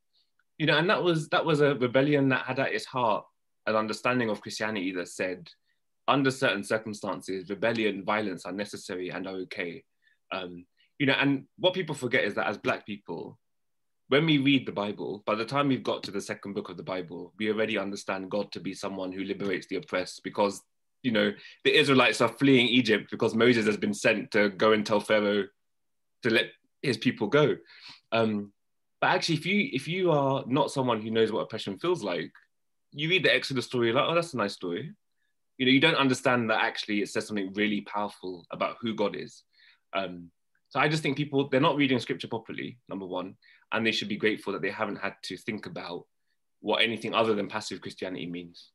and that was a rebellion that had at its heart an understanding of Christianity that said, under certain circumstances, rebellion, violence are necessary and are okay. And what people forget is that as black people, when we read the Bible, by the time we've got to the second book of the Bible, we already understand God to be someone who liberates the oppressed because the Israelites are fleeing Egypt because Moses has been sent to go and tell Pharaoh to let his people go. But actually, if you are not someone who knows what oppression feels like, you read the Exodus story, you're like, oh, that's a nice story. You don't understand that actually it says something really powerful about who God is. So I just think people, they're not reading scripture properly, number one, and they should be grateful that they haven't had to think about what anything other than passive Christianity means.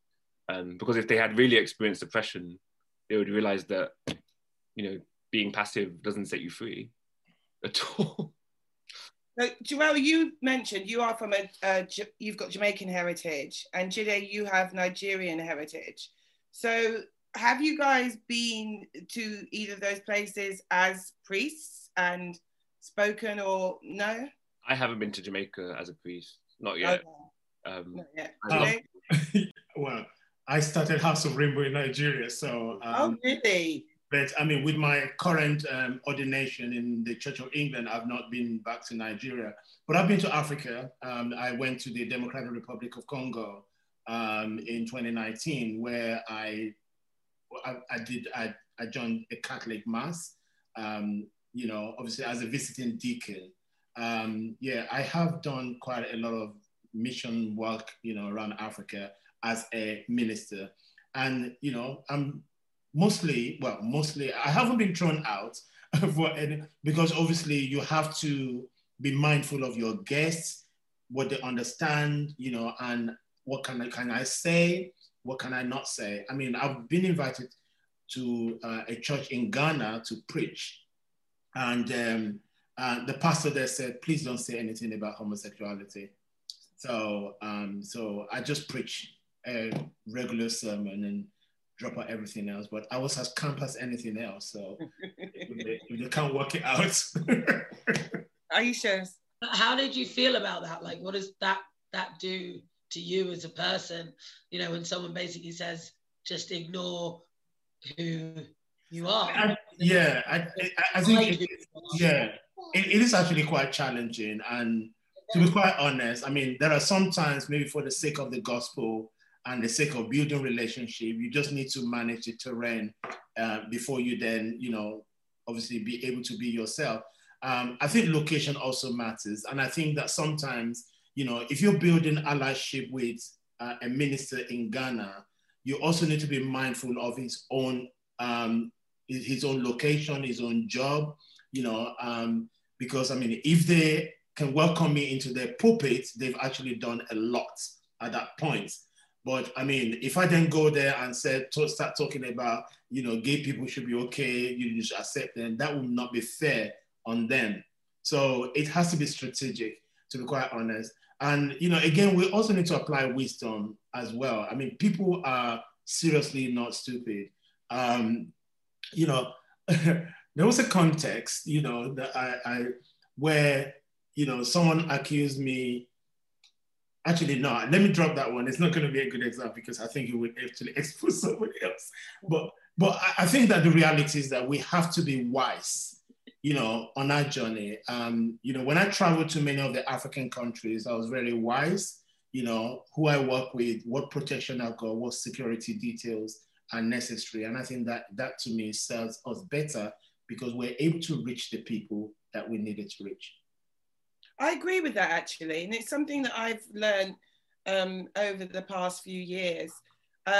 Because if they had really experienced oppression, they would realize that, being passive doesn't set you free at all. So, Jarel, you mentioned you are from you've got Jamaican heritage, and Jide, you have Nigerian heritage. So have you guys been to either of those places as priests and spoken or no? I haven't been to Jamaica as a priest, not yet. Okay. Not yet. Well, I started House of Rainbow in Nigeria, so... oh, really? But, I mean, with my current ordination in the Church of England, I've not been back to Nigeria. But I've been to Africa. I went to the Democratic Republic of Congo in 2019, where I joined a Catholic mass, obviously as a visiting deacon. I have done quite a lot of mission work, around Africa, as a minister. And, I'm mostly, I haven't been thrown out because obviously you have to be mindful of your guests, what they understand, and what can I say, what can I not say? I mean, I've been invited to a church in Ghana to preach. And the pastor there said, please don't say anything about homosexuality. So, so I just preach a regular sermon and drop out everything else, but I was as camp as anything else. So you can't work it out. Aisha, how did you feel about that? Like, what does that do to you as a person? You know, when someone basically says, just ignore who you are. I think it is actually quite challenging. And to be quite honest, I mean, there are sometimes maybe for the sake of the gospel and the sake of building relationship, you just need to manage the terrain before you then, you know, obviously be able to be yourself. I think location also matters. And I think that sometimes, you know, if you're building allyship with a minister in Ghana, you also need to be mindful of his own location, his own job, you know, because I mean, if they can welcome me into their pulpit, they've actually done a lot at that point. But I mean, if I then go there and start talking about, you know, gay people should be okay, you should accept them, that would not be fair on them. So it has to be strategic, to be quite honest. And, you know, again, we also need to apply wisdom as well. I mean, people are seriously not stupid. You know, there was a context, you know, that where, you know, someone accused me. Actually, no, let me drop that one. It's not going to be a good example because I think it would actually expose somebody else. But I think that the reality is that we have to be wise, you know, on our journey. You know, when I traveled to many of the African countries, I was very wise, you know, who I work with, what protection I've got, what security details are necessary. And I think that that to me serves us better because we're able to reach the people that we needed to reach. I agree with that actually, and it's something that I've learned over the past few years. In,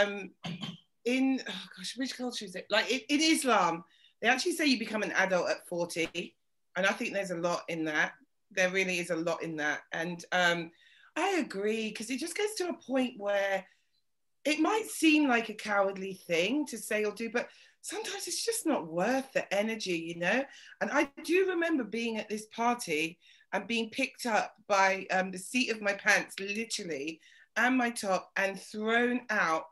oh gosh, which culture is it? Like in Islam, they actually say you become an adult at 40, and I think there's a lot in that. There really is a lot in that, and I agree because it just gets to a point where it might seem like a cowardly thing to say or do, but sometimes it's just not worth the energy, you know. And I do remember being at this party and being picked up by the seat of my pants, literally, and my top, and thrown out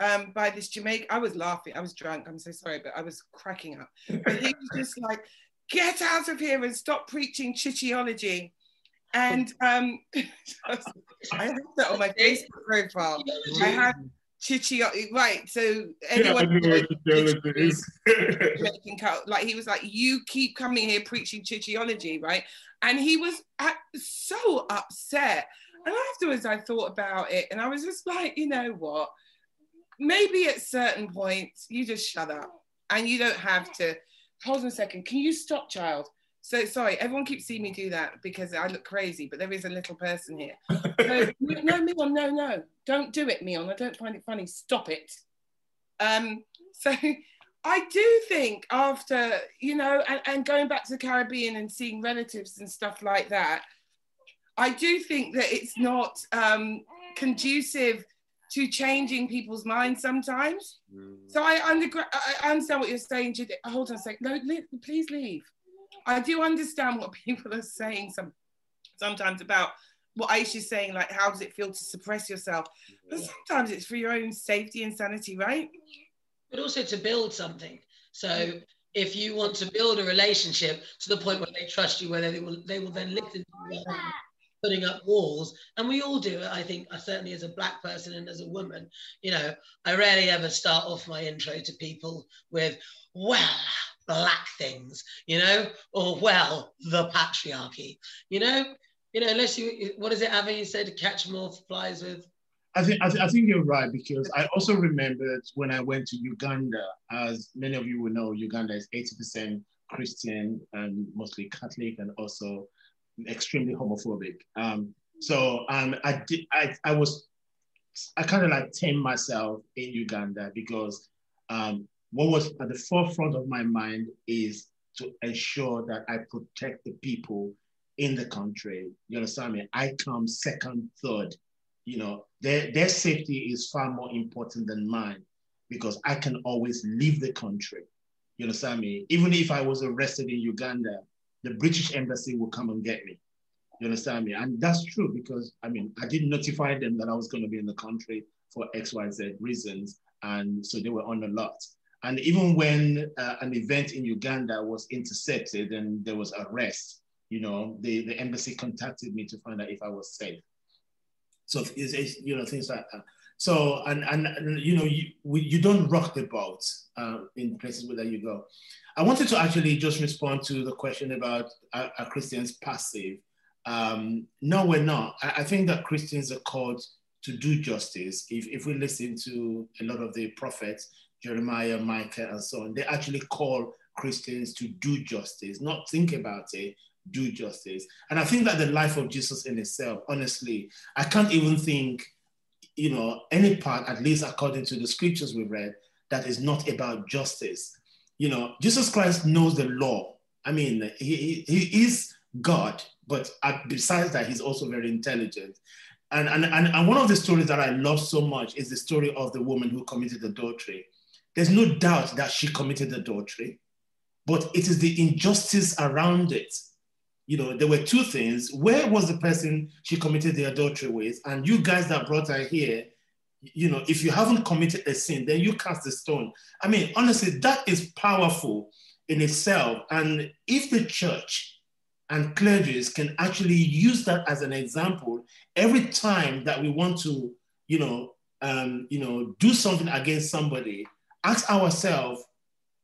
by this Jamaican. I was laughing, I was drunk, I'm so sorry, but I was cracking up. But he was just like, get out of here and stop preaching chichiology. And I have that on my Facebook profile. I have chichiology, right, so anyone like he was like, you keep coming here preaching chichiology, right? And he was so upset. And afterwards I thought about it and I was just like, you know what? Maybe at certain points, you just shut up and you don't have to. Hold on a second, can you stop, child? So sorry, everyone keeps seeing me do that because I look crazy, but there is a little person here. So, no, Mion, no, don't do it, Mion. I don't find it funny, stop it. So I do think after, you know, and going back to the Caribbean and seeing relatives and stuff like that, I do think that it's not conducive to changing people's minds sometimes. So I understand what you're saying, Jide. Hold on a sec, no, please leave. I do understand what people are saying sometimes about what Aisha's saying, like how does it feel to suppress yourself? But sometimes it's for your own safety and sanity, right? But also to build something. So if you want to build a relationship to the point where they trust you, where they will then listen to you, putting up walls. And we all do it, I think, certainly as a Black person and as a woman, you know, I rarely ever start off my intro to people with, well, Black things, you know, or well, the patriarchy, you know, unless you, what is it, Avi, you said, to catch more flies with? I think you're right, because I also remembered when I went to Uganda, as many of you will know, Uganda is 80% Christian and mostly Catholic and also extremely homophobic. I kind of like tamed myself in Uganda because what was at the forefront of my mind is to ensure that I protect the people in the country. You understand me? I come second, third. You know, their safety is far more important than mine. because I can always leave the country. You understand me? Even if I was arrested in Uganda, the British embassy will come and get me. You understand me? And that's true because, I mean, I didn't notify them that I was going to be in the country for X, Y, Z reasons. And so they were on the lot. And even when an event in Uganda was intercepted and there was arrest, you know, the embassy contacted me to find out if I was safe. So, it's, you know, things like that. So, and you know, you don't rock the boat in places where you go. I wanted to actually just respond to the question about are Christians passive? No, we're not. I think that Christians are called to do justice. If we listen to a lot of the prophets, Jeremiah, Micah, and so on, they actually call Christians to do justice, not think about it, do justice. And I think that the life of Jesus in itself, honestly, I can't even think, you know, any part, at least according to the scriptures we read, that is not about justice. You know, Jesus Christ knows the law. I mean, he is God, but besides that, he's also very intelligent. And one of the stories that I love so much is the story of the woman who committed adultery. There's no doubt that she committed adultery, but it is the injustice around it. You know, there were two things. Where was the person she committed the adultery with? And you guys that brought her here, you know, if you haven't committed a sin, then you cast the stone. I mean, honestly, that is powerful in itself. And if the church and clergies can actually use that as an example, every time that we want to, you know, do something against somebody, ask ourselves,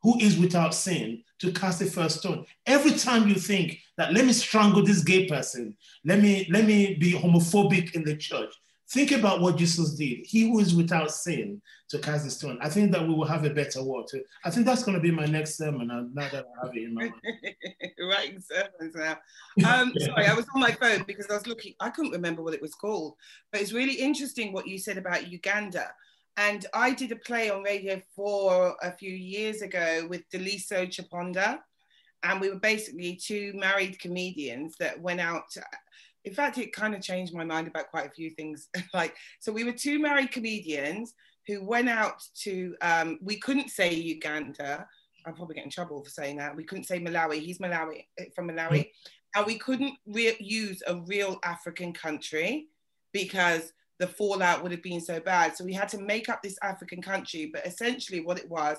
who is without sin, to cast the first stone. Every time you think that, let me strangle this gay person, let me be homophobic in the church, think about what Jesus did. He who is without sin, to cast the stone. I think that we will have a better world. I think that's going to be my next sermon, now that I have it in my mind. Writing sermons now. Sorry, I was on my phone because I was looking, I couldn't remember what it was called, but it's really interesting what you said about Uganda. And I did a play on Radio 4 a few years ago with Deliso Chaponda. And we were basically two married comedians that went out. In fact, it kind of changed my mind about quite a few things. Like, so we were two married comedians who went out to, we couldn't say Uganda. I'll probably get in trouble for saying that. We couldn't say Malawi. He's Malawi, from Malawi. And we couldn't use a real African country because the fallout would have been so bad. So we had to make up this African country, but essentially what it was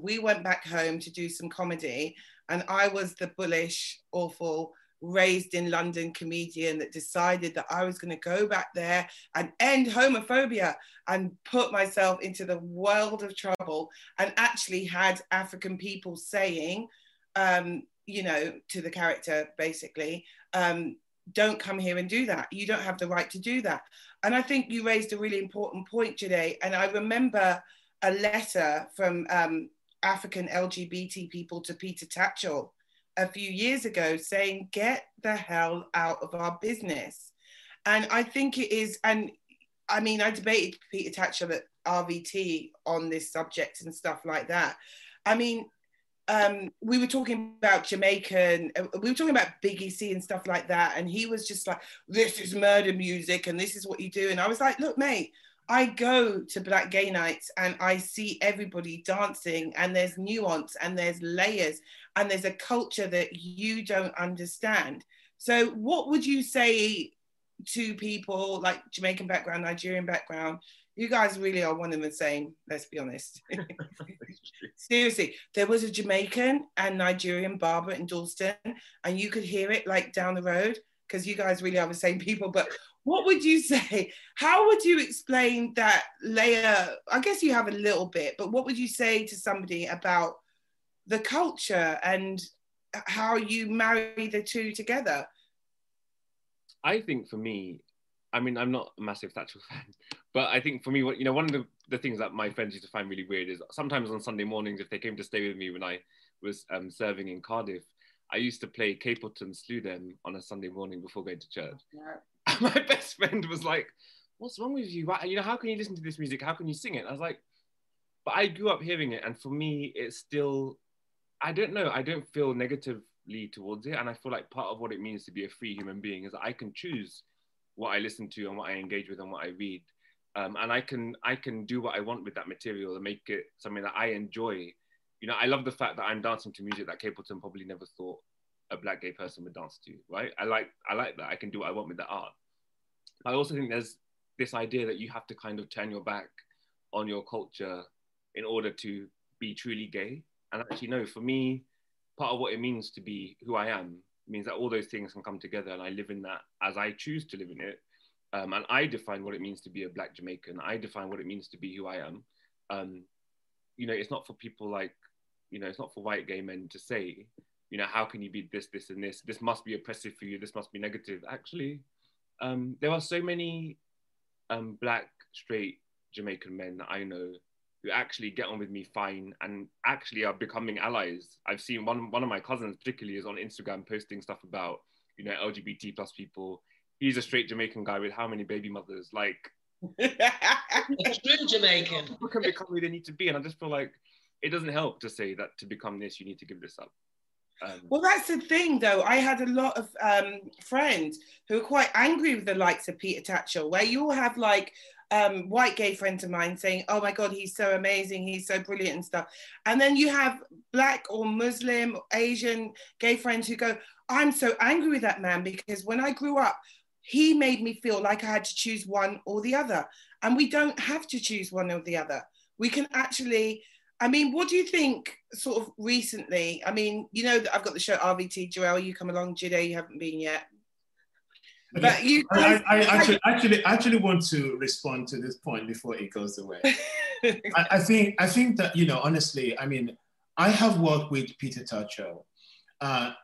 we went back home to do some comedy, and I was the bullish, awful, raised in London comedian that decided that I was gonna go back there and end homophobia and put myself into the world of trouble, and actually had African people saying, you know, to the character basically, don't come here and do that. You don't have the right to do that. And I think you raised a really important point today. And I remember a letter from African LGBT people to Peter Tatchell a few years ago saying, get the hell out of our business. And I think it is, and I mean, I debated Peter Tatchell at RVT on this subject and stuff like that. I mean, we were talking about Jamaica and we were talking about Biggie C and stuff like that. And he was just like, this is murder music and this is what you do. And I was like, look, mate, I go to Black Gay Nights and I see everybody dancing, and there's nuance and there's layers and there's a culture that you don't understand. So what would you say to people like Jamaican background, Nigerian background? You guys really are one and the same, let's be honest. Seriously, there was a Jamaican and Nigerian barber in Dalston, and you could hear it like down the road, because you guys really are the same people. But what would you say? How would you explain that layer? I guess you have a little bit, but what would you say to somebody about the culture and how you marry the two together? I think for me, I mean, I'm not a massive Thatcher fan, but I think for me, what, you know, one of the things that my friends used to find really weird is sometimes on Sunday mornings, if they came to stay with me when I was serving in Cardiff, I used to play Capleton Slew Them on a Sunday morning before going to church. Yeah. My best friend was like, what's wrong with you? Why, you know, how can you listen to this music? How can you sing it? I was like, but I grew up hearing it. And for me, it's still, I don't know, I don't feel negatively towards it. And I feel like part of what it means to be a free human being is that I can choose what I listen to and what I engage with and what I read. and I can do what I want with that material and make it something that I enjoy. You know, I love the fact that I'm dancing to music that Capleton probably never thought a black gay person would dance to, right? I like that I can do what I want with that art. But I also think there's this idea that you have to kind of turn your back on your culture in order to be truly gay. And actually, no, for me, part of what it means to be who I am means that all those things can come together, and I live in that as I choose to live in it. And I define what it means to be a black Jamaican. I define what it means to be who I am. You know, it's not for people like, you know, it's not for white gay men to say, you know, how can you be this, this, and this? This must be oppressive for you. This must be negative. Actually, there are so many black, straight Jamaican men that I know who actually get on with me fine and actually are becoming allies. I've seen one of my cousins particularly is on Instagram posting stuff about, you know, LGBT plus people. He's a straight Jamaican guy with how many baby mothers? Like, straight Jamaican. People can become who they need to be. And I just feel like it doesn't help to say that to become this, you need to give this up. Well, that's the thing, though. I had a lot of friends who are quite angry with the likes of Peter Tatchell, where you all have like white gay friends of mine saying, oh my God, he's so amazing, he's so brilliant and stuff. And then you have black or Muslim, or Asian gay friends who go, I'm so angry with that man because when I grew up, he made me feel like I had to choose one or the other. And we don't have to choose one or the other. We can actually, I mean, what do you think sort of recently? I mean, you know that I've got the show RVT, Jarel, you come along, Jide, you haven't been yet. But you guys, I actually want to respond to this point before it goes away. I think that, you know, honestly, I mean, I have worked with Peter Tatchell.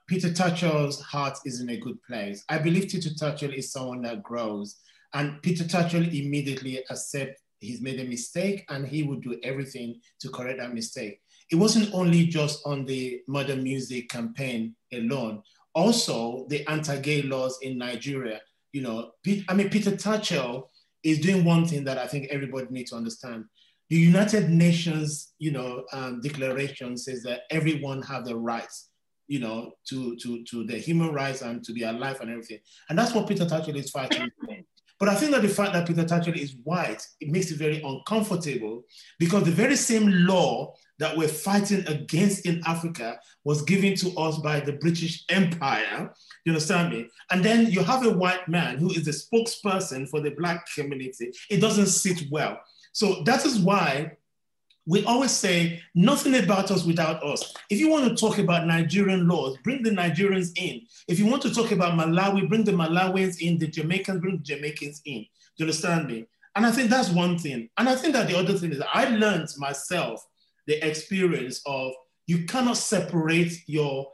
Peter Tatchell's heart is in a good place. I believe Peter Tatchell is someone that grows, and Peter Tatchell immediately accepts he's made a mistake and he would do everything to correct that mistake. It wasn't only just on the modern music campaign alone, also the anti-gay laws in Nigeria. You know, I mean, Peter Tatchell is doing one thing that I think everybody needs to understand. The United Nations, you know, declaration says that everyone has the rights, you know, to their human rights and to their life and everything. And that's what Peter Tatchell is fighting for. But I think that the fact that Peter Tatchell is white, it makes it very uncomfortable, because the very same law that we're fighting against in Africa was given to us by the British Empire, you understand me? And then you have a white man who is the spokesperson for the black community. It doesn't sit well. So that is why we always say nothing about us without us. If you want to talk about Nigerian laws, bring the Nigerians in. If you want to talk about Malawi, bring the Malawians in, the Jamaicans, bring the Jamaicans in. Do you understand me? And I think that's one thing. And I think that the other thing is I learned myself the experience of you cannot separate your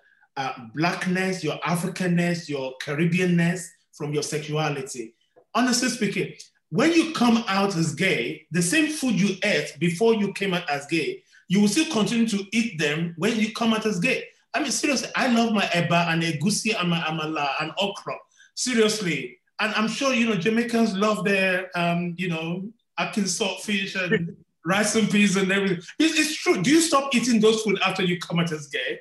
blackness, your Africanness, your Caribbeanness from your sexuality. Honestly speaking, when you come out as gay, the same food you ate before you came out as gay, you will still continue to eat them when you come out as gay. I mean, seriously, I love my eba and egusi and my amala and okra, seriously. And I'm sure, you know, Jamaicans love their, you know, ackee saltfish and rice and peas and everything. It's true. Do you stop eating those food after you come out as gay?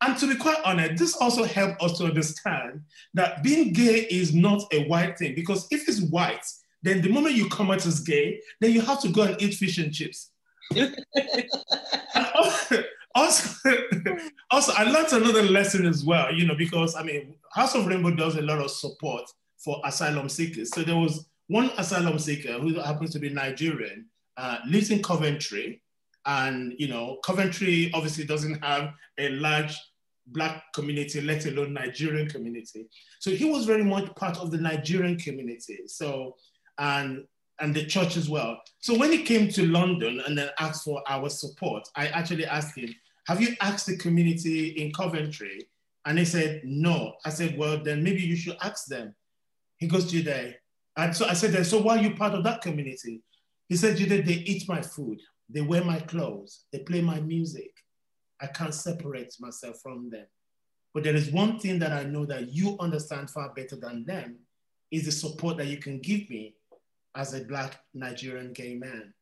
And to be quite honest, this also helped us to understand that being gay is not a white thing, because if it's white, then the moment you come out as gay, then you have to go and eat fish and chips. also, I learned another lesson as well, you know, because I mean, House of Rainbow does a lot of support for asylum seekers. So there was one asylum seeker who happens to be Nigerian, lives in Coventry. And, you know, Coventry obviously doesn't have a large black community, let alone Nigerian community. So he was very much part of the Nigerian community. So, and the church as well. So when he came to London and then asked for our support, I actually asked him, have you asked the community in Coventry? And he said, no. I said, well, then maybe you should ask them. He goes, Jide. And so I said, then, so why are you part of that community? He said, Jide, they eat my food, they wear my clothes, they play my music. I can't separate myself from them. But there is one thing that I know that you understand far better than them, is the support that you can give me as a black Nigerian gay man.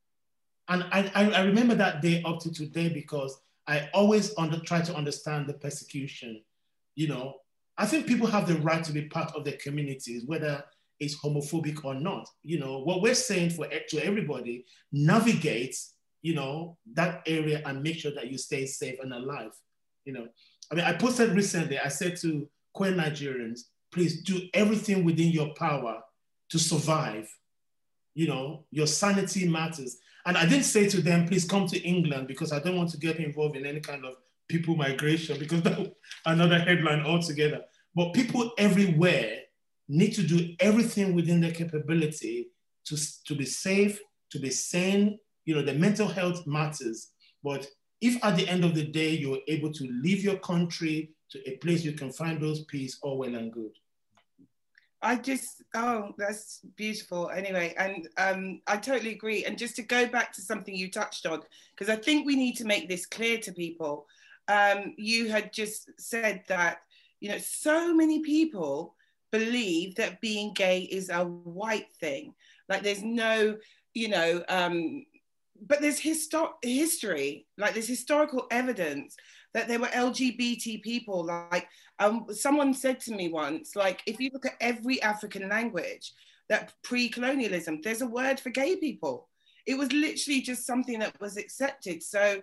And I remember that day up to today, because I always try to understand the persecution. You know, I think people have the right to be part of their communities, whether is homophobic or not. You know, what we're saying to everybody, navigate, you know, that area and make sure that you stay safe and alive. You know, I mean, I posted recently, I said to queer Nigerians, please do everything within your power to survive. You know, your sanity matters. And I didn't say to them, please come to England, because I don't want to get involved in any kind of people migration, because that's another headline altogether. But people everywhere need to do everything within their capability to be safe, to be sane. You know, the mental health matters. But if at the end of the day, you're able to leave your country to a place you can find those peace, all well and good. I just, oh, that's beautiful. Anyway, and I totally agree. And just to go back to something you touched on, because I think we need to make this clear to people. You had just said that, you know, so many people believe that being gay is a white thing. Like there's no, you know, but there's history, like there's historical evidence that there were LGBT people. Like someone said to me once, like, if you look at every African language, that pre-colonialism, there's a word for gay people. It was literally just something that was accepted. So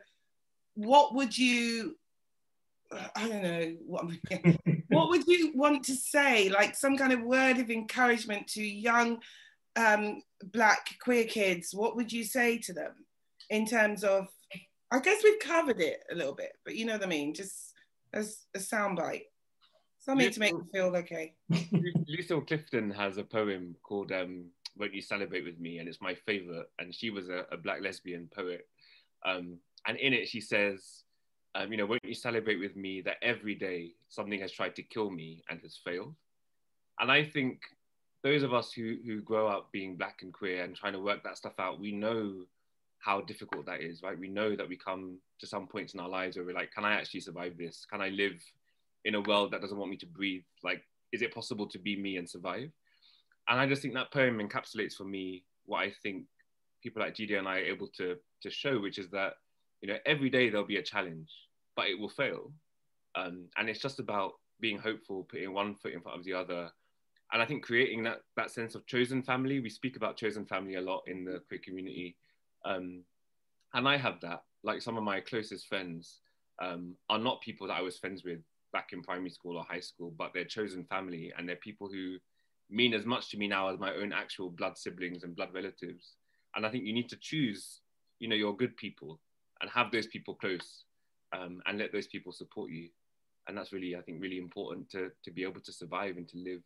what would you, I don't know, what would you want to say? Like some kind of word of encouragement to young Black queer kids, what would you say to them in terms of, I guess we've covered it a little bit, but you know what I mean, just as a soundbite. Something to make me feel okay. Lucille Clifton has a poem called Won't You Celebrate With Me, and it's my favourite, and she was a Black lesbian poet. And in it she says, you know, won't you celebrate with me that every day something has tried to kill me and has failed? And I think those of us who grow up being Black and queer and trying to work that stuff out, we know how difficult that is, right? We know that we come to some points in our lives where we're like, can I actually survive this? Can I live in a world that doesn't want me to breathe? Like, is it possible to be me and survive? And I just think that poem encapsulates for me what I think people like Jide and I are able to show, which is that, you know, every day there'll be a challenge, but it will fail. And it's just about being hopeful, putting one foot in front of the other. And I think creating that sense of chosen family. We speak about chosen family a lot in the queer community. And I have that. Like some of my closest friends are not people that I was friends with back in primary school or high school, but they're chosen family, and they're people who mean as much to me now as my own actual blood siblings and blood relatives. And I think you need to choose, you know, your good people and have those people close and let those people support you. And that's really, I think, really important to be able to survive and to live.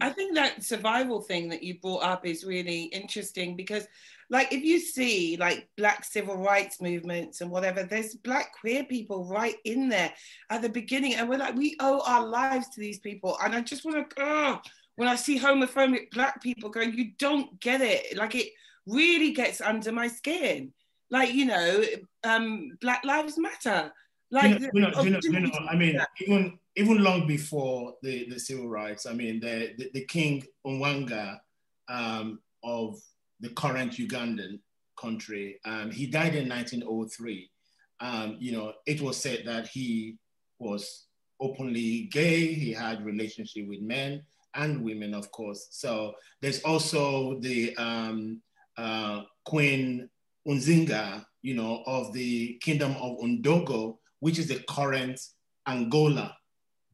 I think that survival thing that you brought up is really interesting, because like if you see like Black civil rights movements and whatever, there's Black queer people right in there at the beginning, and we're like, we owe our lives to these people. And I just want to when I see homophobic Black people going, you don't get it, like it really gets under my skin. Like, you know, Black Lives Matter. Like, you know, I mean, even long before the civil rights, I mean, the King Onwanga of the current Ugandan country, he died in 1903. You know, it was said that he was openly gay. He had relationship with men and women, of course. So there's also the Queen Unzinga, you know, of the Kingdom of Undogo, which is the current Angola.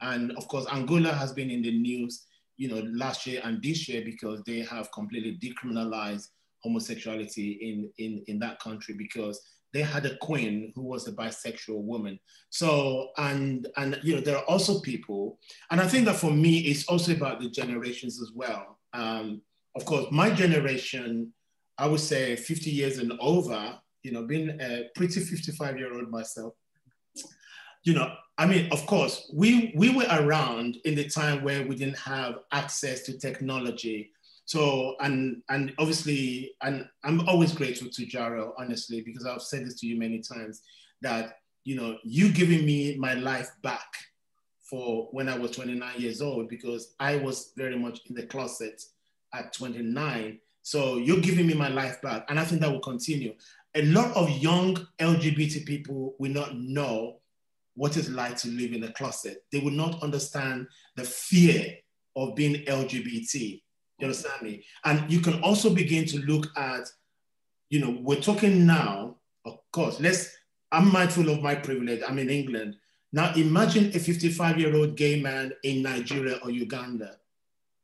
And of course, Angola has been in the news, you know, last year and this year, because they have completely decriminalized homosexuality in that country, because they had a queen who was a bisexual woman. So, and you know, there are also people, and I think that for me, it's also about the generations as well. Of course, my generation, I would say 50 years and over, you know, being a pretty 55-year-old myself, you know, I mean, of course, we were around in the time where we didn't have access to technology. So, and obviously, and I'm always grateful to Jarel, honestly, because I've said this to you many times, that, you know, you giving me my life back for when I was 29 years old, because I was very much in the closet at 29. So you're giving me my life back. And I think that will continue. A lot of young LGBT people will not know what it's like to live in a closet. They will not understand the fear of being LGBT. You understand me? And you can also begin to look at, you know, we're talking now, of course, I'm mindful of my privilege. I'm in England. Now imagine a 55-year-old gay man in Nigeria or Uganda,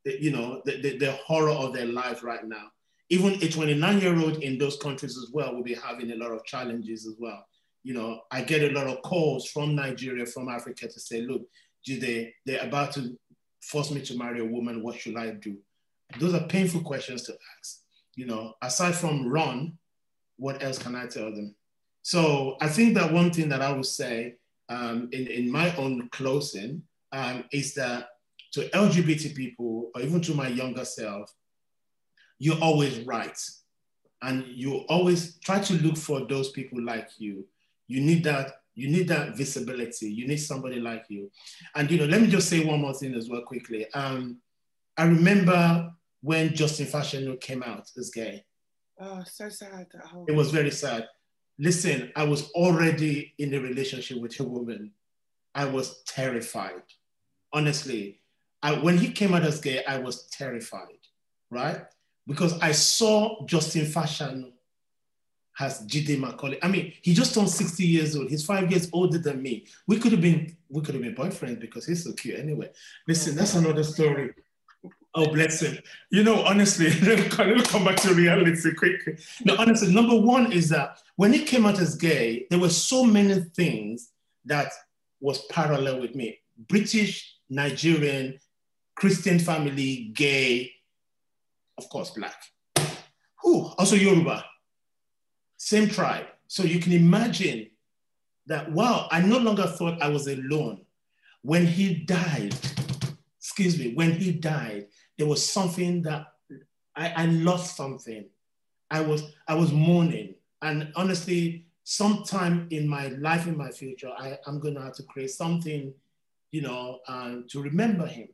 you know, the horror of their life right now. Even a 29-year-old in those countries as well will be having a lot of challenges as well. You know, I get a lot of calls from Nigeria, from Africa to say, look, Jide, they're about to force me to marry a woman, what should I do? Those are painful questions to ask. You know, aside from run, what else can I tell them? So I think that one thing that I would say in my own closing is that to LGBT people, or even to my younger self, you're always right. And you always try to look for those people like you. You need that visibility. You need somebody like you. And, you know, let me just say one more thing as well quickly. I remember when Justin Fashanu came out as gay. Oh, so sad. It was very sad. Listen, I was already in a relationship with a woman. I was terrified. Honestly, when he came out as gay, I was terrified, right? Because I saw Justin Fashanu as Jide Macaulay. I mean, he just turned 60 years old. He's 5 years older than me. We could have been boyfriends because he's so cute anyway. Listen, that's another story. Oh, bless him. You know, honestly, let me come back to reality quickly. No, honestly, number one is that when he came out as gay, there were so many things that was parallel with me. British, Nigerian, Christian family, gay, of course, black. Whew, also Yoruba, same tribe. So you can imagine that, wow, I no longer thought I was alone. When he died, there was something that I lost something. I was mourning. And honestly, sometime in my life, in my future, I'm gonna have to create something, you know, to remember him,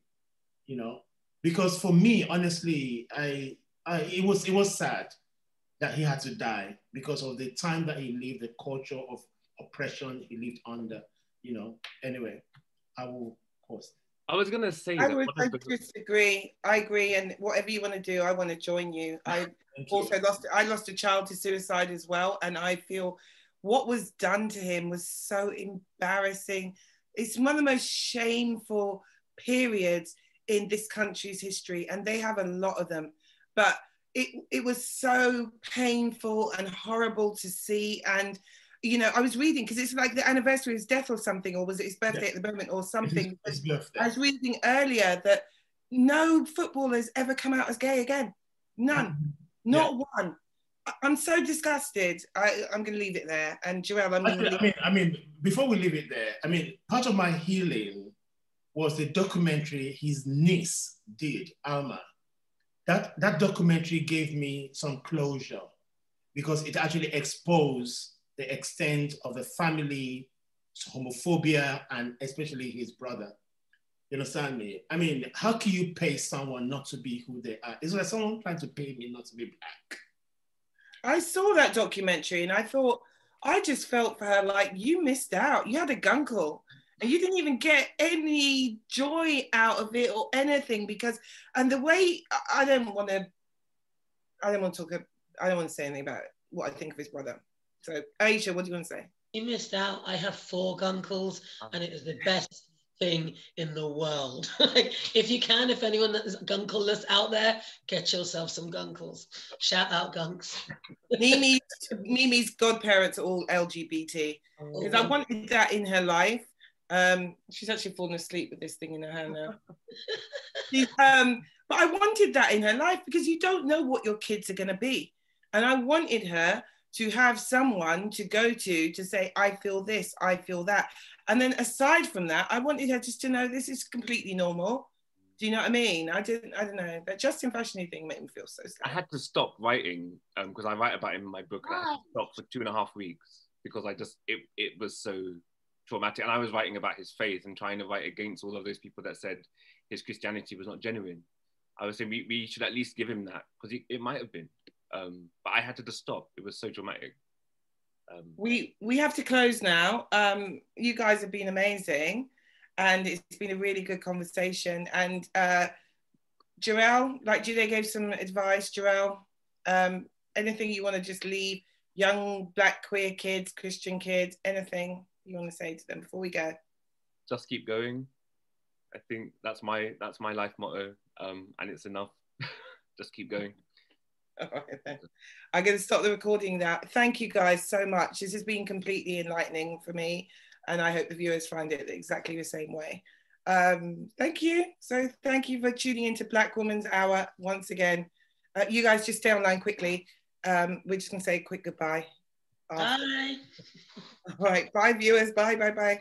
you know, because for me, honestly, it was sad that he had to die because of the time that he lived, the culture of oppression he lived under, you know. Anyway, I will pause. I was going to say that. I disagree. I agree. And whatever you want to do, I want to join you. I also lost a child to suicide as well. And I feel what was done to him was so embarrassing. It's one of the most shameful periods in this country's history. And they have a lot of them. But it was so painful and horrible to see. And, you know, I was reading, because it's like the anniversary of his death or something, or was it his birthday at the moment or something? I was reading earlier that no footballer's ever come out as gay again. None. Not one. I'm so disgusted. I'm going to leave it there. And Jarel, I mean, before we leave it there, I mean, part of my healing was the documentary his niece did, Alma. That documentary gave me some closure because it actually exposed the extent of the family, homophobia, and especially his brother. You understand me? I mean, how can you pay someone not to be who they are? It's like someone trying to pay me not to be black. I saw that documentary and I thought, I just felt for her like, you missed out. You had a gunkle and you didn't even get any joy out of it or anything because, and the way, I don't want to say anything about what I think of his brother. So, Aisha, what do you want to say? You missed out. I have four gunkles, and it is the best thing in the world. Like, if you can, if anyone that is gunkleless out there, get yourself some gunkles. Shout out, gunks. Mimi's godparents are all LGBT. Because I wanted that in her life. She's actually fallen asleep with this thing in her hand now. But I wanted that in her life because you don't know what your kids are going to be. And I wanted her to have someone to go to say, I feel this, I feel that. And then aside from that, I wanted her just to know this is completely normal. Do you know what I mean? I don't know, that Justin Fashanu thing made me feel so sad. I had to stop writing, because I write about him in my book, and I had to stop for 2.5 weeks because I just, it was so traumatic. And I was writing about his faith and trying to write against all of those people that said his Christianity was not genuine. I was saying, we should at least give him that, because it might have been. But I had to just stop. It was so dramatic. We have to close now. You guys have been amazing, and it's been a really good conversation. And Jarel, like Jide gave some advice, Jarel, anything you want to just leave young black queer kids, Christian kids, anything you want to say to them before we go? Just keep going. I think that's my life motto, and it's enough. Just keep going. All right, then. I'm going to stop the recording now. Thank you guys so much. This has been completely enlightening for me, and I hope the viewers find it exactly the same way. Thank you. So thank you for tuning into Black Woman's Hour once again. You guys just stay online quickly. We're just going to say a quick goodbye. Bye. All right. Bye, viewers. Bye.